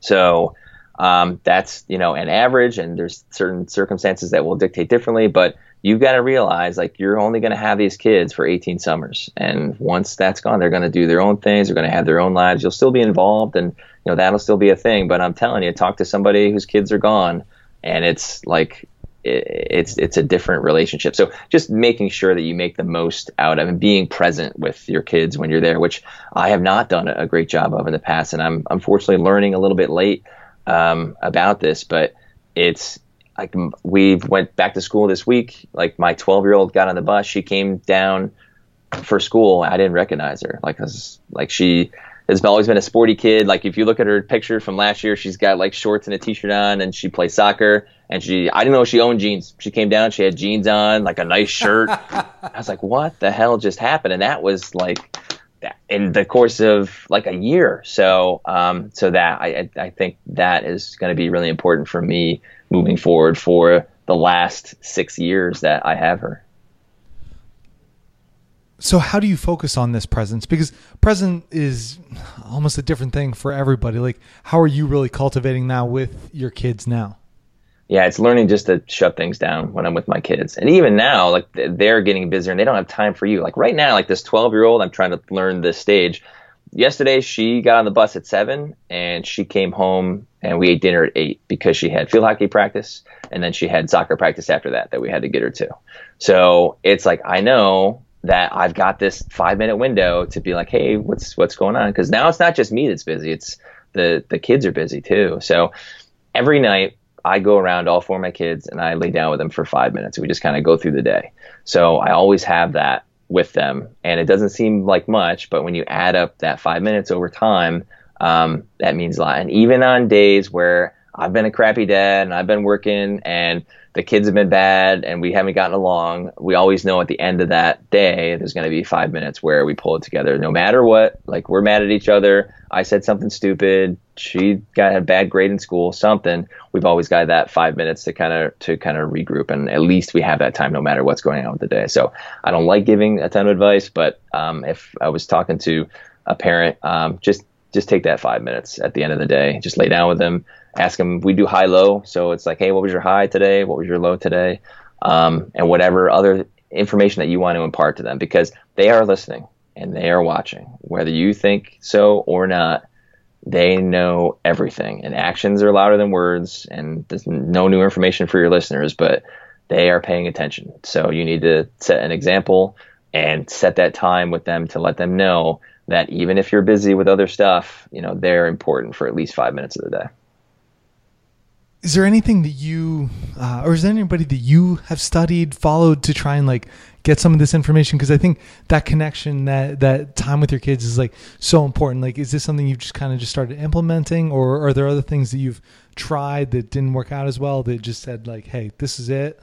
So um, that's, you know, an average, and there's certain circumstances that will dictate differently, but you've got to realize, like, you're only going to have these kids for eighteen summers. And once that's gone, they're going to do their own things. They're going to have their own lives. You'll still be involved, and, you know, that'll still be a thing. But I'm telling you, talk to somebody whose kids are gone, and it's like, it's it's a different relationship. So just making sure that you make the most out of and being present with your kids when you're there, which I have not done a great job of in the past, and I'm unfortunately learning a little bit late um, about this. But it's like, we went back to school this week. Like, my twelve year old got on the bus. She came down for school. I didn't recognize her. Like, I was, like she. Has always been a sporty kid. Like, if you look at her picture from last year, she's got, like, shorts and a t-shirt on, and she plays soccer. And she, I didn't know she owned jeans. She came down, she had jeans on, like a nice shirt. I was like, what the hell just happened? And that was, like, in the course of, like, a year. So, um, so that I, I think that is going to be really important for me moving forward for the last six years that I have her. So how do you focus on this presence? Because present is almost a different thing for everybody. Like, how are you really cultivating that with your kids now? Yeah, it's learning just to shut things down when I'm with my kids. And even now, like, they're getting busier and they don't have time for you. Like, right now, like, this twelve-year-old, I'm trying to learn this stage. Yesterday, she got on the bus at seven and she came home and we ate dinner at eight because she had field hockey practice and then she had soccer practice after that that we had to get her to. So it's like, I know that I've got this five minute window to be like, hey, what's what's going on? Because now it's not just me that's busy, it's the the kids are busy too. So every night I go around all four of my kids and I lay down with them for five minutes. We just kind of go through the day. So I always have that with them. And it doesn't seem like much, but when you add up that five minutes over time, um, that means a lot. And even on days where I've been a crappy dad and I've been working and the kids have been bad and we haven't gotten along, we always know at the end of that day, there's going to be five minutes where we pull it together. No matter what, like we're mad at each other. I said something stupid. She got a bad grade in school, something. We've always got that five minutes to kind of, to kind of regroup. And at least we have that time no matter what's going on with the day. So I don't like giving a ton of advice, but um, if I was talking to a parent, um, just, just take that five minutes at the end of the day, just lay down with them. Ask them, we do high low. So it's like, hey, what was your high today? What was your low today? Um, and whatever other information that you want to impart to them, because they are listening and they are watching, whether you think so or not, they know everything, and actions are louder than words, and there's no new information for your listeners, but they are paying attention. So you need to set an example and set that time with them to let them know that even if you're busy with other stuff, you know, they're important for at least five minutes of the day. Is there anything that you, uh, or is there anybody that you have studied, followed to try and like get some of this information? Cause I think that connection, that, that time with your kids is like so important. Like, is this something you've just kind of just started implementing, or are there other things that you've tried that didn't work out as well that just said like, hey, this is it?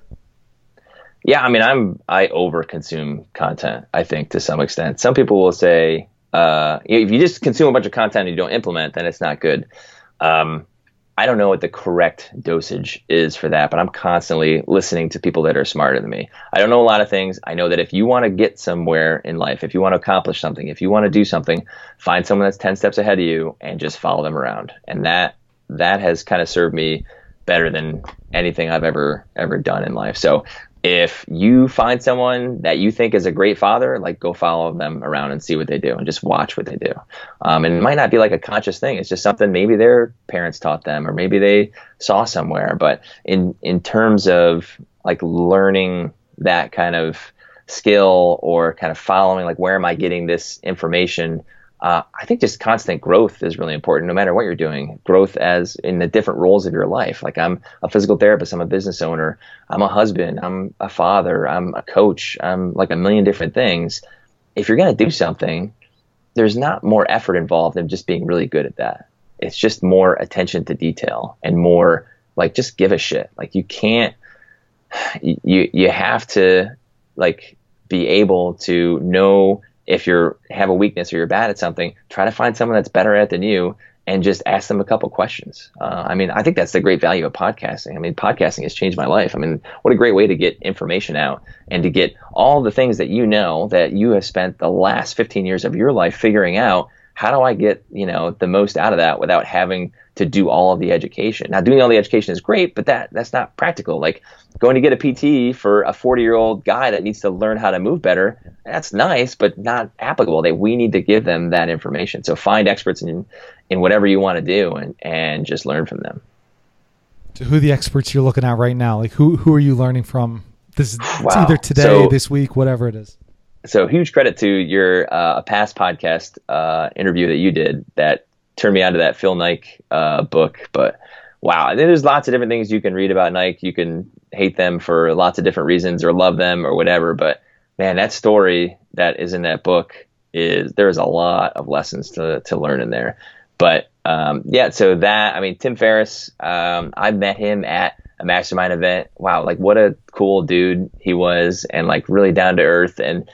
Yeah. I mean, I'm, I over consume content, I think, to some extent. Some people will say, uh, if you just consume a bunch of content and you don't implement, then it's not good. Um, I don't know what the correct dosage is for that, but I'm constantly listening to people that are smarter than me. I don't know a lot of things. I know that if you want to get somewhere in life, if you want to accomplish something, if you want to do something, find someone that's ten steps ahead of you and just follow them around. And that that has kind of served me better than anything I've ever ever done in life. So if you find someone that you think is a great father, like go follow them around and see what they do and just watch what they do. Um, and it might not be like a conscious thing. It's just something maybe their parents taught them or maybe they saw somewhere. But in, in terms of like learning that kind of skill or kind of following, like where am I getting this information? Uh, I think just constant growth is really important, no matter what you're doing. Growth as in the different roles of your life. Like I'm a physical therapist, I'm a business owner, I'm a husband, I'm a father, I'm a coach, I'm like a million different things. If you're going to do something, there's not more effort involved than just being really good at that. It's just more attention to detail and more like just give a shit. Like you can't, you you have to like be able to know. If you have a weakness or you're bad at something, try to find someone that's better at it than you and just ask them a couple questions. Uh, I mean, I think that's the great value of podcasting. I mean, podcasting has changed my life. I mean, what a great way to get information out and to get all the things that you know that you have spent the last fifteen years of your life figuring out, how do I get, you know, the most out of that without having to do all of the education? Now, doing all the education is great, but that that's not practical. Like going to get a P T for a forty-year-old guy that needs to learn how to move better, that's nice, but not applicable. That we need to give them that information. So find experts in, in whatever you want to do and, and just learn from them. So who are the experts you're looking at right now? Like who who are you learning from? This is wow. Either today, so, this week, whatever it is. So huge credit to your uh, past podcast uh, interview that you did that turned me onto that Phil Knight uh, book. But wow, I think there's lots of different things you can read about Nike. You can hate them for lots of different reasons or love them or whatever. But man, that story that is in that book is there's a lot of lessons to to learn in there. But um, yeah, so that I mean, Tim Ferriss, um, I met him at a mastermind event. Wow, like what a cool dude he was, and like really down to earth and.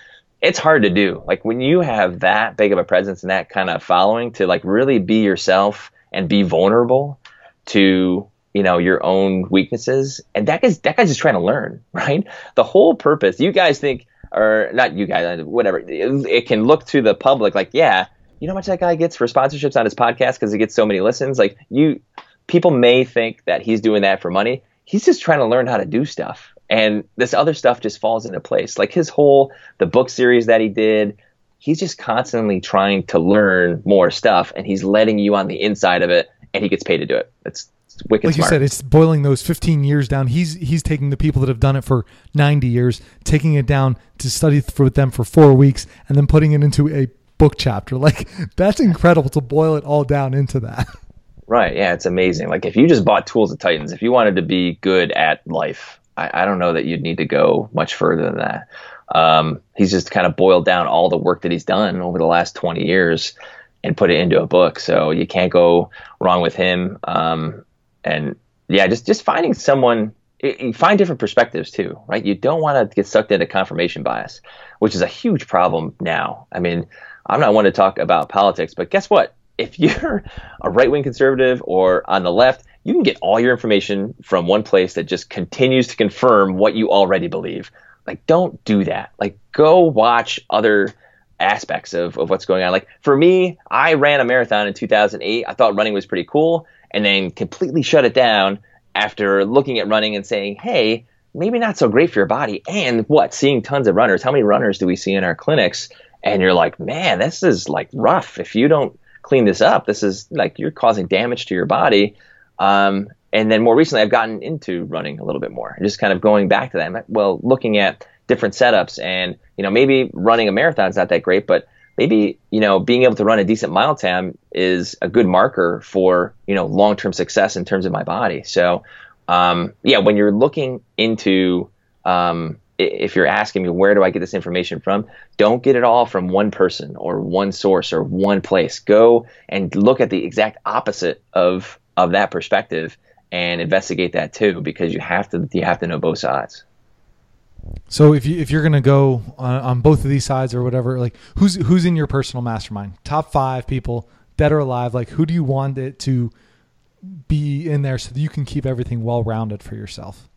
It's hard to do. Like when you have that big of a presence and that kind of following to like really be yourself and be vulnerable to, you know, your own weaknesses. And that guy's, that guy's just trying to learn, right? The whole purpose, you guys think, or not you guys, whatever, it, it can look to the public like, yeah, you know how much that guy gets for sponsorships on his podcast because he gets so many listens? Like you, people may think that he's doing that for money. He's just trying to learn how to do stuff. And this other stuff just falls into place. Like his whole, the book series that he did, he's just constantly trying to learn more stuff and he's letting you on the inside of it and he gets paid to do it. It's, it's wicked like smart. Like you said, it's boiling those fifteen years down. He's he's taking the people that have done it for ninety years, taking it down to study for, with them for four weeks and then putting it into a book chapter. Like that's incredible to boil it all down into that. Right. Yeah. It's amazing. Like if you just bought Tools of Titans, if you wanted to be good at life, I don't know that you'd need to go much further than that. Um, he's just kind of boiled down all the work that he's done over the last twenty years and put it into a book. So you can't go wrong with him. Um, and yeah, just, just finding someone, you find different perspectives too, right? You don't want to get sucked into confirmation bias, which is a huge problem now. I mean, I'm not one to talk about politics, but guess what? If you're a right-wing conservative or on the left, you can get all your information from one place that just continues to confirm what you already believe. Like, don't do that. Like, go watch other aspects of, of what's going on. Like, for me, I ran a marathon in two thousand eight. I thought running was pretty cool, and then completely shut it down after looking at running and saying, hey, maybe not so great for your body. And what? Seeing tons of runners. How many runners do we see in our clinics? And you're like, man, this is like rough. If you don't clean this up, this is like you're causing damage to your body. Um, and then more recently, I've gotten into running a little bit more and just kind of going back to that. Like, well, looking at different setups and, you know, maybe running a marathon is not that great, but maybe, you know, being able to run a decent mile time is a good marker for, you know, long-term success in terms of my body. So, um, yeah, when you're looking into, um, if you're asking me, where do I get this information from? Don't get it all from one person or one source or one place. Go and look at the exact opposite of, of that perspective and investigate that too, because you have to, you have to know both sides. So if you, if you're going to go on, on both of these sides or whatever, like who's, who's in your personal mastermind, top five people, dead or alive, like who do you want it to be in there so that you can keep everything well-rounded for yourself?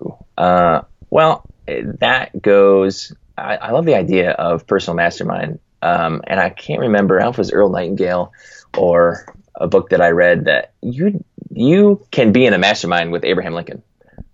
Cool. Uh, well, that goes, I, I love the idea of personal mastermind. Um, and I can't remember, I don't know if it was Earl Nightingale or a book that I read that you, you can be in a mastermind with Abraham Lincoln.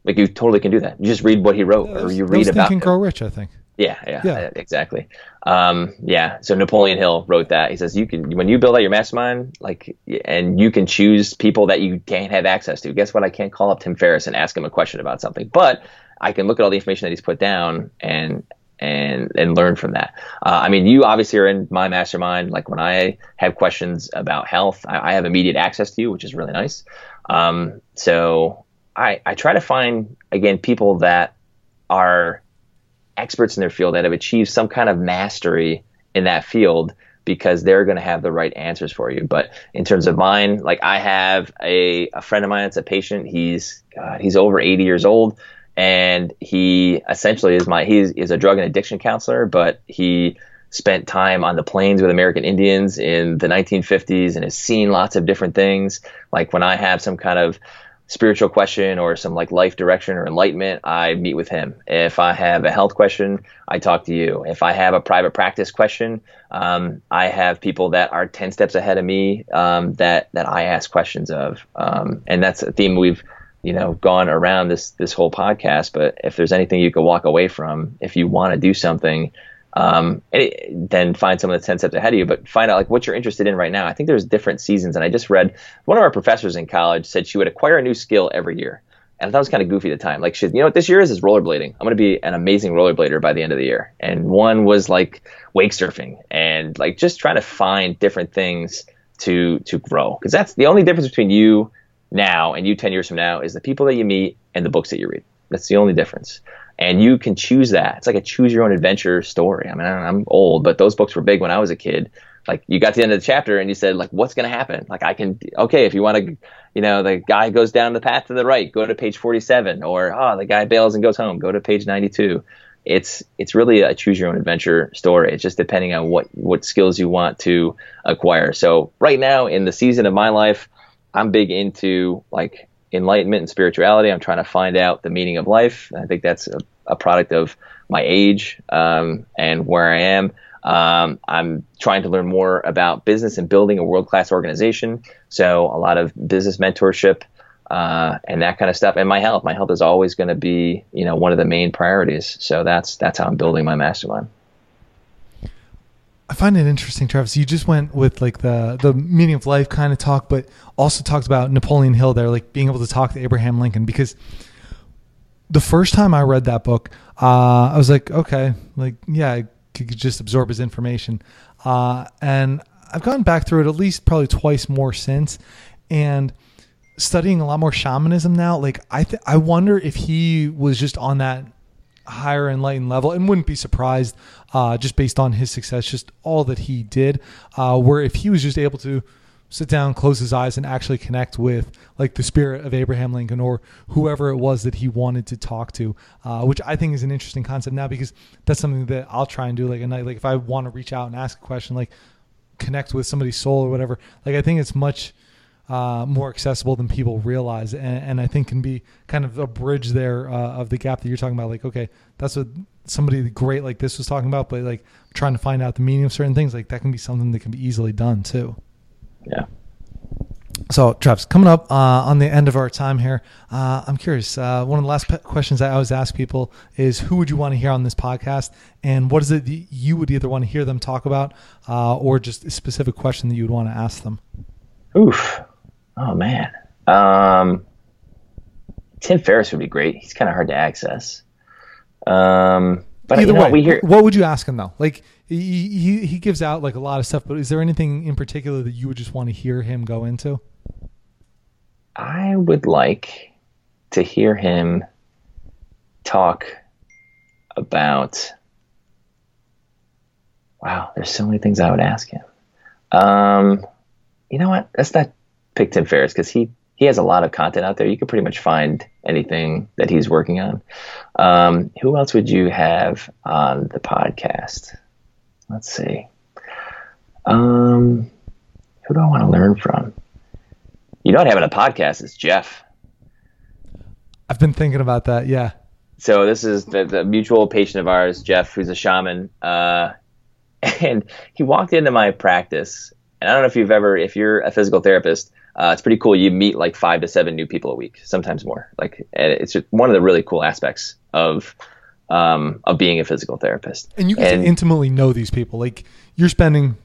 Like you totally can do that. You just read what he wrote yeah, or you read about Think and Grow Rich, I think. Yeah, yeah, yeah. exactly. Um, yeah. So Napoleon Hill wrote that. He says, you can, when you build out your mastermind, like, and you can choose people that you can't have access to. Guess what? I can't call up Tim Ferriss and ask him a question about something, but I can look at all the information that he's put down and and and learn from that. Uh, I mean, you obviously are in my mastermind. Like when I have questions about health, I, I have immediate access to you, which is really nice. Um, so I, I try to find, again, people that are experts in their field that have achieved some kind of mastery in that field, because they're going to have the right answers for you. But in terms of mine, like I have a, a friend of mine that's a patient. He's uh, he's over eighty years old. And he essentially is my, he is a drug and addiction counselor, but he spent time on the plains with American Indians in the nineteen fifties and has seen lots of different things. Like when I have some kind of spiritual question or some like life direction or enlightenment, I meet with him. If I have a health question, I talk to you. If I have a private practice question, um, I have people that are ten steps ahead of me um, that, that I ask questions of. Um, and that's a theme we've, you know, gone around this, this whole podcast, but if there's anything you can walk away from, if you want to do something, um, it, then find someone that's ten steps ahead of you, but find out like what you're interested in right now. I think there's different seasons. And I just read one of our professors in college said she would acquire a new skill every year. And that was kind of goofy at the time. Like, she, you know what this year is, is rollerblading. I'm going to be an amazing rollerblader by the end of the year. And one was like wake surfing and like just trying to find different things to, to grow. Cause that's the only difference between you now and you ten years from now is the people that you meet and the books that you read. That's the only difference. And you can choose that. It's like a choose your own adventure story. I mean, I'm old, but those books were big when I was a kid. Like you got to the end of the chapter and you said like, what's going to happen? Like I can, okay, if you want to, you know, the guy goes down the path to the right, go to page forty-seven, or, oh, the guy bails and goes home, go to page ninety-two. It's, it's really a choose your own adventure story. It's just depending on what, what skills you want to acquire. So right now in the season of my life, I'm big into like enlightenment and spirituality. I'm trying to find out the meaning of life. I think that's a, a product of my age um, and where I am. Um, I'm trying to learn more about business and building a world-class organization. So a lot of business mentorship uh, and that kind of stuff. And my health, my health is always going to be, you know, one of the main priorities. So that's, that's how I'm building my mastermind. I find it interesting, Travis. You just went with like the, the meaning of life kind of talk, but also talked about Napoleon Hill there, like being able to talk to Abraham Lincoln, because the first time I read that book, uh, I was like, okay, like, yeah, I could just absorb his information. Uh, and I've gone back through it at least probably twice more since, and studying a lot more shamanism now. Like I, th- I wonder if he was just on that higher enlightened level, and wouldn't be surprised uh, just based on his success, just all that he did, uh, where if he was just able to sit down, close his eyes, and actually connect with like the spirit of Abraham Lincoln or whoever it was that he wanted to talk to, uh, which I think is an interesting concept now, because that's something that I'll try and do like at night. Like if I want to reach out and ask a question, like connect with somebody's soul or whatever, like I think it's much uh, more accessible than people realize. And, and I think can be kind of a bridge there uh, of the gap that you're talking about. Like, okay, that's what somebody great like this was talking about, but like trying to find out the meaning of certain things, like that can be something that can be easily done too. Yeah. So, Travis, coming up uh, on the end of our time here, uh, I'm curious. Uh, one of the last pe- questions I always ask people is, who would you want to hear on this podcast, and what is it that you would either want to hear them talk about, uh, or just a specific question that you would want to ask them? Oof. Oh man. Um, Tim Ferriss would be great. He's kind of hard to access. Um, but either you know, way, we hear- what would you ask him though? Like. He, he he gives out like a lot of stuff, but is there anything in particular that you would just want to hear him go into? I would like to hear him talk about, wow, there's so many things I would ask him. Um, you know what? Let's not pick Tim Ferriss, because he, he has a lot of content out there. You can pretty much find anything that he's working on. Um, who else would you have on the podcast? Let's see. Um, who do I want to learn from? You know what having a podcast is Jeff. I've been thinking about that. Yeah. So this is the, the mutual patient of ours, Jeff, who's a shaman. Uh, and he walked into my practice, and I don't know if you've ever, if you're a physical therapist, uh, it's pretty cool. You meet like five to seven new people a week, sometimes more. Like, and it's just one of the really cool aspects of Um, of being a physical therapist. And you get and, to intimately know these people. Like you're spending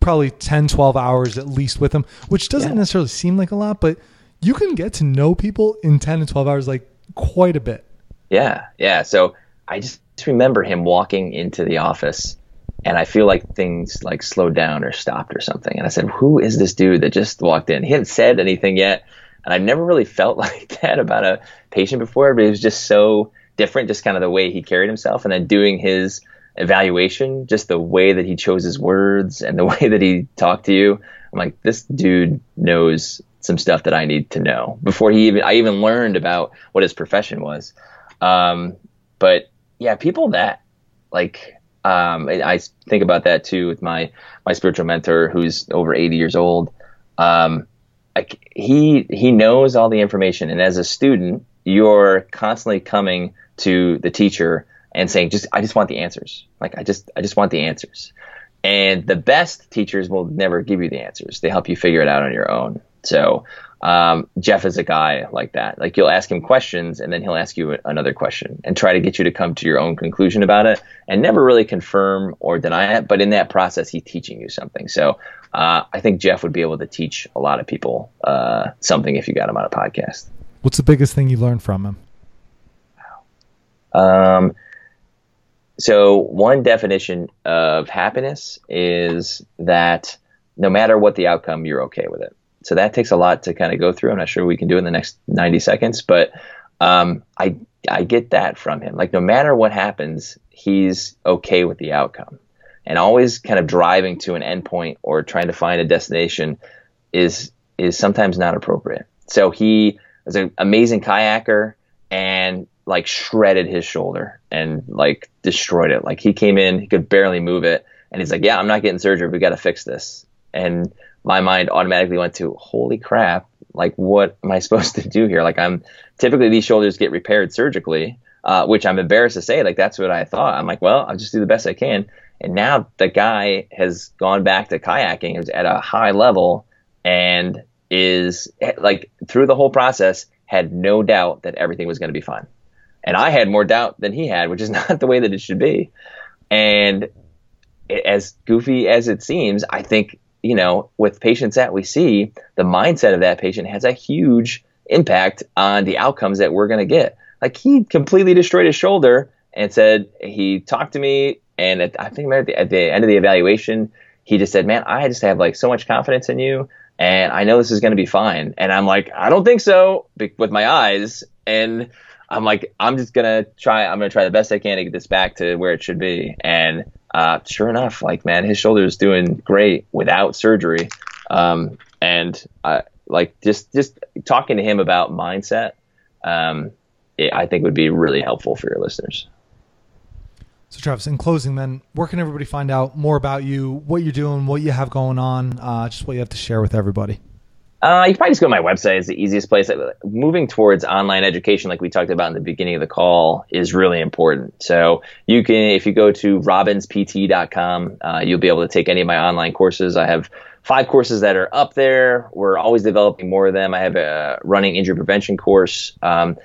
probably ten, twelve hours at least with them, which doesn't yeah. necessarily seem like a lot, but you can get to know people in ten and twelve hours, like quite a bit. Yeah. Yeah. So I just remember him walking into the office, and I feel like things like slowed down or stopped or something. And I said, who is this dude that just walked in? He hadn't said anything yet. And I've never really felt like that about a patient before, but it was just so different, just kind of the way he carried himself, and then doing his evaluation, just the way that he chose his words and the way that he talked to you. I'm like, this dude knows some stuff that I need to know before he even, I even learned about what his profession was. Um, but yeah, people that like, um, I, I think about that too with my, my spiritual mentor, who's over eighty years old. Um, like he, he knows all the information. And as a student, you're constantly coming to the teacher and saying, just, I just want the answers. Like, I just, I just want the answers. And the best teachers will never give you the answers. They help you figure it out on your own. So, um, Jeff is a guy like that. Like you'll ask him questions, and then he'll ask you another question and try to get you to come to your own conclusion about it, and never really confirm or deny it. But in that process, he's teaching you something. So, uh, I think Jeff would be able to teach a lot of people, uh, something if you got him on a podcast. What's the biggest thing you learned from him? Um, so one definition of happiness is that no matter what the outcome, you're okay with it. So that takes a lot to kind of go through. I'm not sure we can do it in the next ninety seconds, but um, I I get that from him. Like no matter what happens, he's okay with the outcome. And always kind of driving to an endpoint or trying to find a destination is is sometimes not appropriate. So he was an amazing kayaker, and like shredded his shoulder and like destroyed it. Like he came in, he could barely move it, and he's like, yeah, I'm not getting surgery. We got to fix this. And my mind automatically went to, holy crap, like what am I supposed to do here? Like I'm typically these shoulders get repaired surgically, uh, which I'm embarrassed to say, like that's what I thought. I'm like, well, I'll just do the best I can. And now the guy has gone back to kayaking. It was at a high level, and is like through the whole process had no doubt that everything was going to be fine. And I had more doubt than he had, which is not the way that it should be. And as goofy as it seems, I think, you know, with patients that we see, the mindset of that patient has a huge impact on the outcomes that we're going to get. Like he completely destroyed his shoulder and said, he talked to me. And at, I think at the, at the end of the evaluation, he just said, man, I just have like so much confidence in you. And I know this is going to be fine. And I'm like, I don't think so, with my eyes. And I'm like, I'm just going to try, I'm going to try the best I can to get this back to where it should be. And uh, sure enough, like, man, his shoulder is doing great without surgery. Um, and I, like just just talking to him about mindset, um, it, I think would be really helpful for your listeners. So Travis, in closing then, where can everybody find out more about you, what you're doing, what you have going on, uh, just what you have to share with everybody? Uh, you can probably just go to my website. It's the easiest place. Moving towards online education, like we talked about in the beginning of the call, is really important. So you can, if you go to robbins p t dot com, uh, you'll be able to take any of my online courses. I have five courses that are up there. We're always developing more of them. I have a running injury prevention course. Um,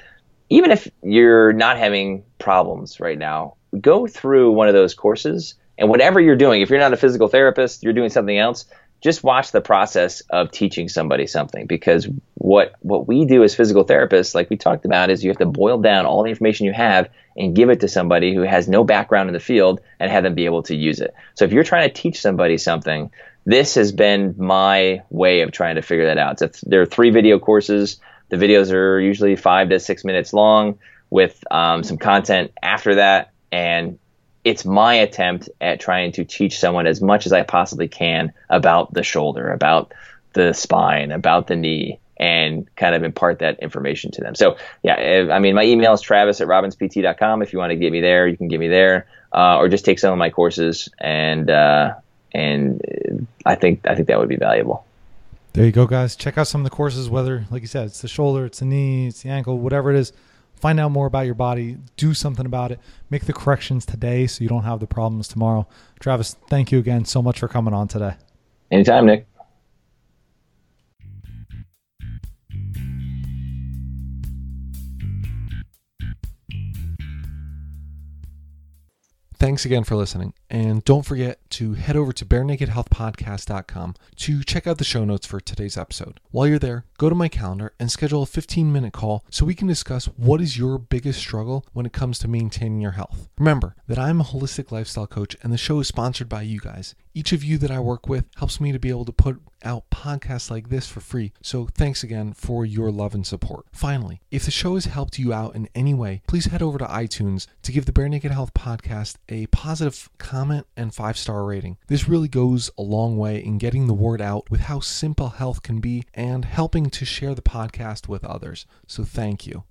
even if you're not having problems right now, go through one of those courses, and whatever you're doing, if you're not a physical therapist, you're doing something else, just watch the process of teaching somebody something, because what what we do as physical therapists, like we talked about, is you have to boil down all the information you have and give it to somebody who has no background in the field and have them be able to use it. So if you're trying to teach somebody something, this has been my way of trying to figure that out. So there are three video courses. The videos are usually five to six minutes long with um, some content after that. And it's my attempt at trying to teach someone as much as I possibly can about the shoulder, about the spine, about the knee, and kind of impart that information to them. So, yeah, I mean, my email is travis at robbins p t dot com. If you want to get me there, you can get me there, uh, or just take some of my courses. And uh, and I think I think that would be valuable. There you go, guys. Check out some of the courses, whether, like you said, it's the shoulder, it's the knee, it's the ankle, whatever it is. Find out more about your body, do something about it, make the corrections today so you don't have the problems tomorrow. Travis, thank you again so much for coming on today. Anytime, Nick. Thanks again for listening. And don't forget to head over to bare naked health podcast dot com to check out the show notes for today's episode. While you're there, go to my calendar and schedule a fifteen minute call so we can discuss what is your biggest struggle when it comes to maintaining your health. Remember that I'm a holistic lifestyle coach and the show is sponsored by you guys. Each of you that I work with helps me to be able to put out podcasts like this for free. So thanks again for your love and support. Finally, if the show has helped you out in any way, please head over to iTunes to give the Bare Naked Health Podcast a positive comment and five-star rating. This really goes a long way in getting the word out with how simple health can be and helping to share the podcast with others. So thank you.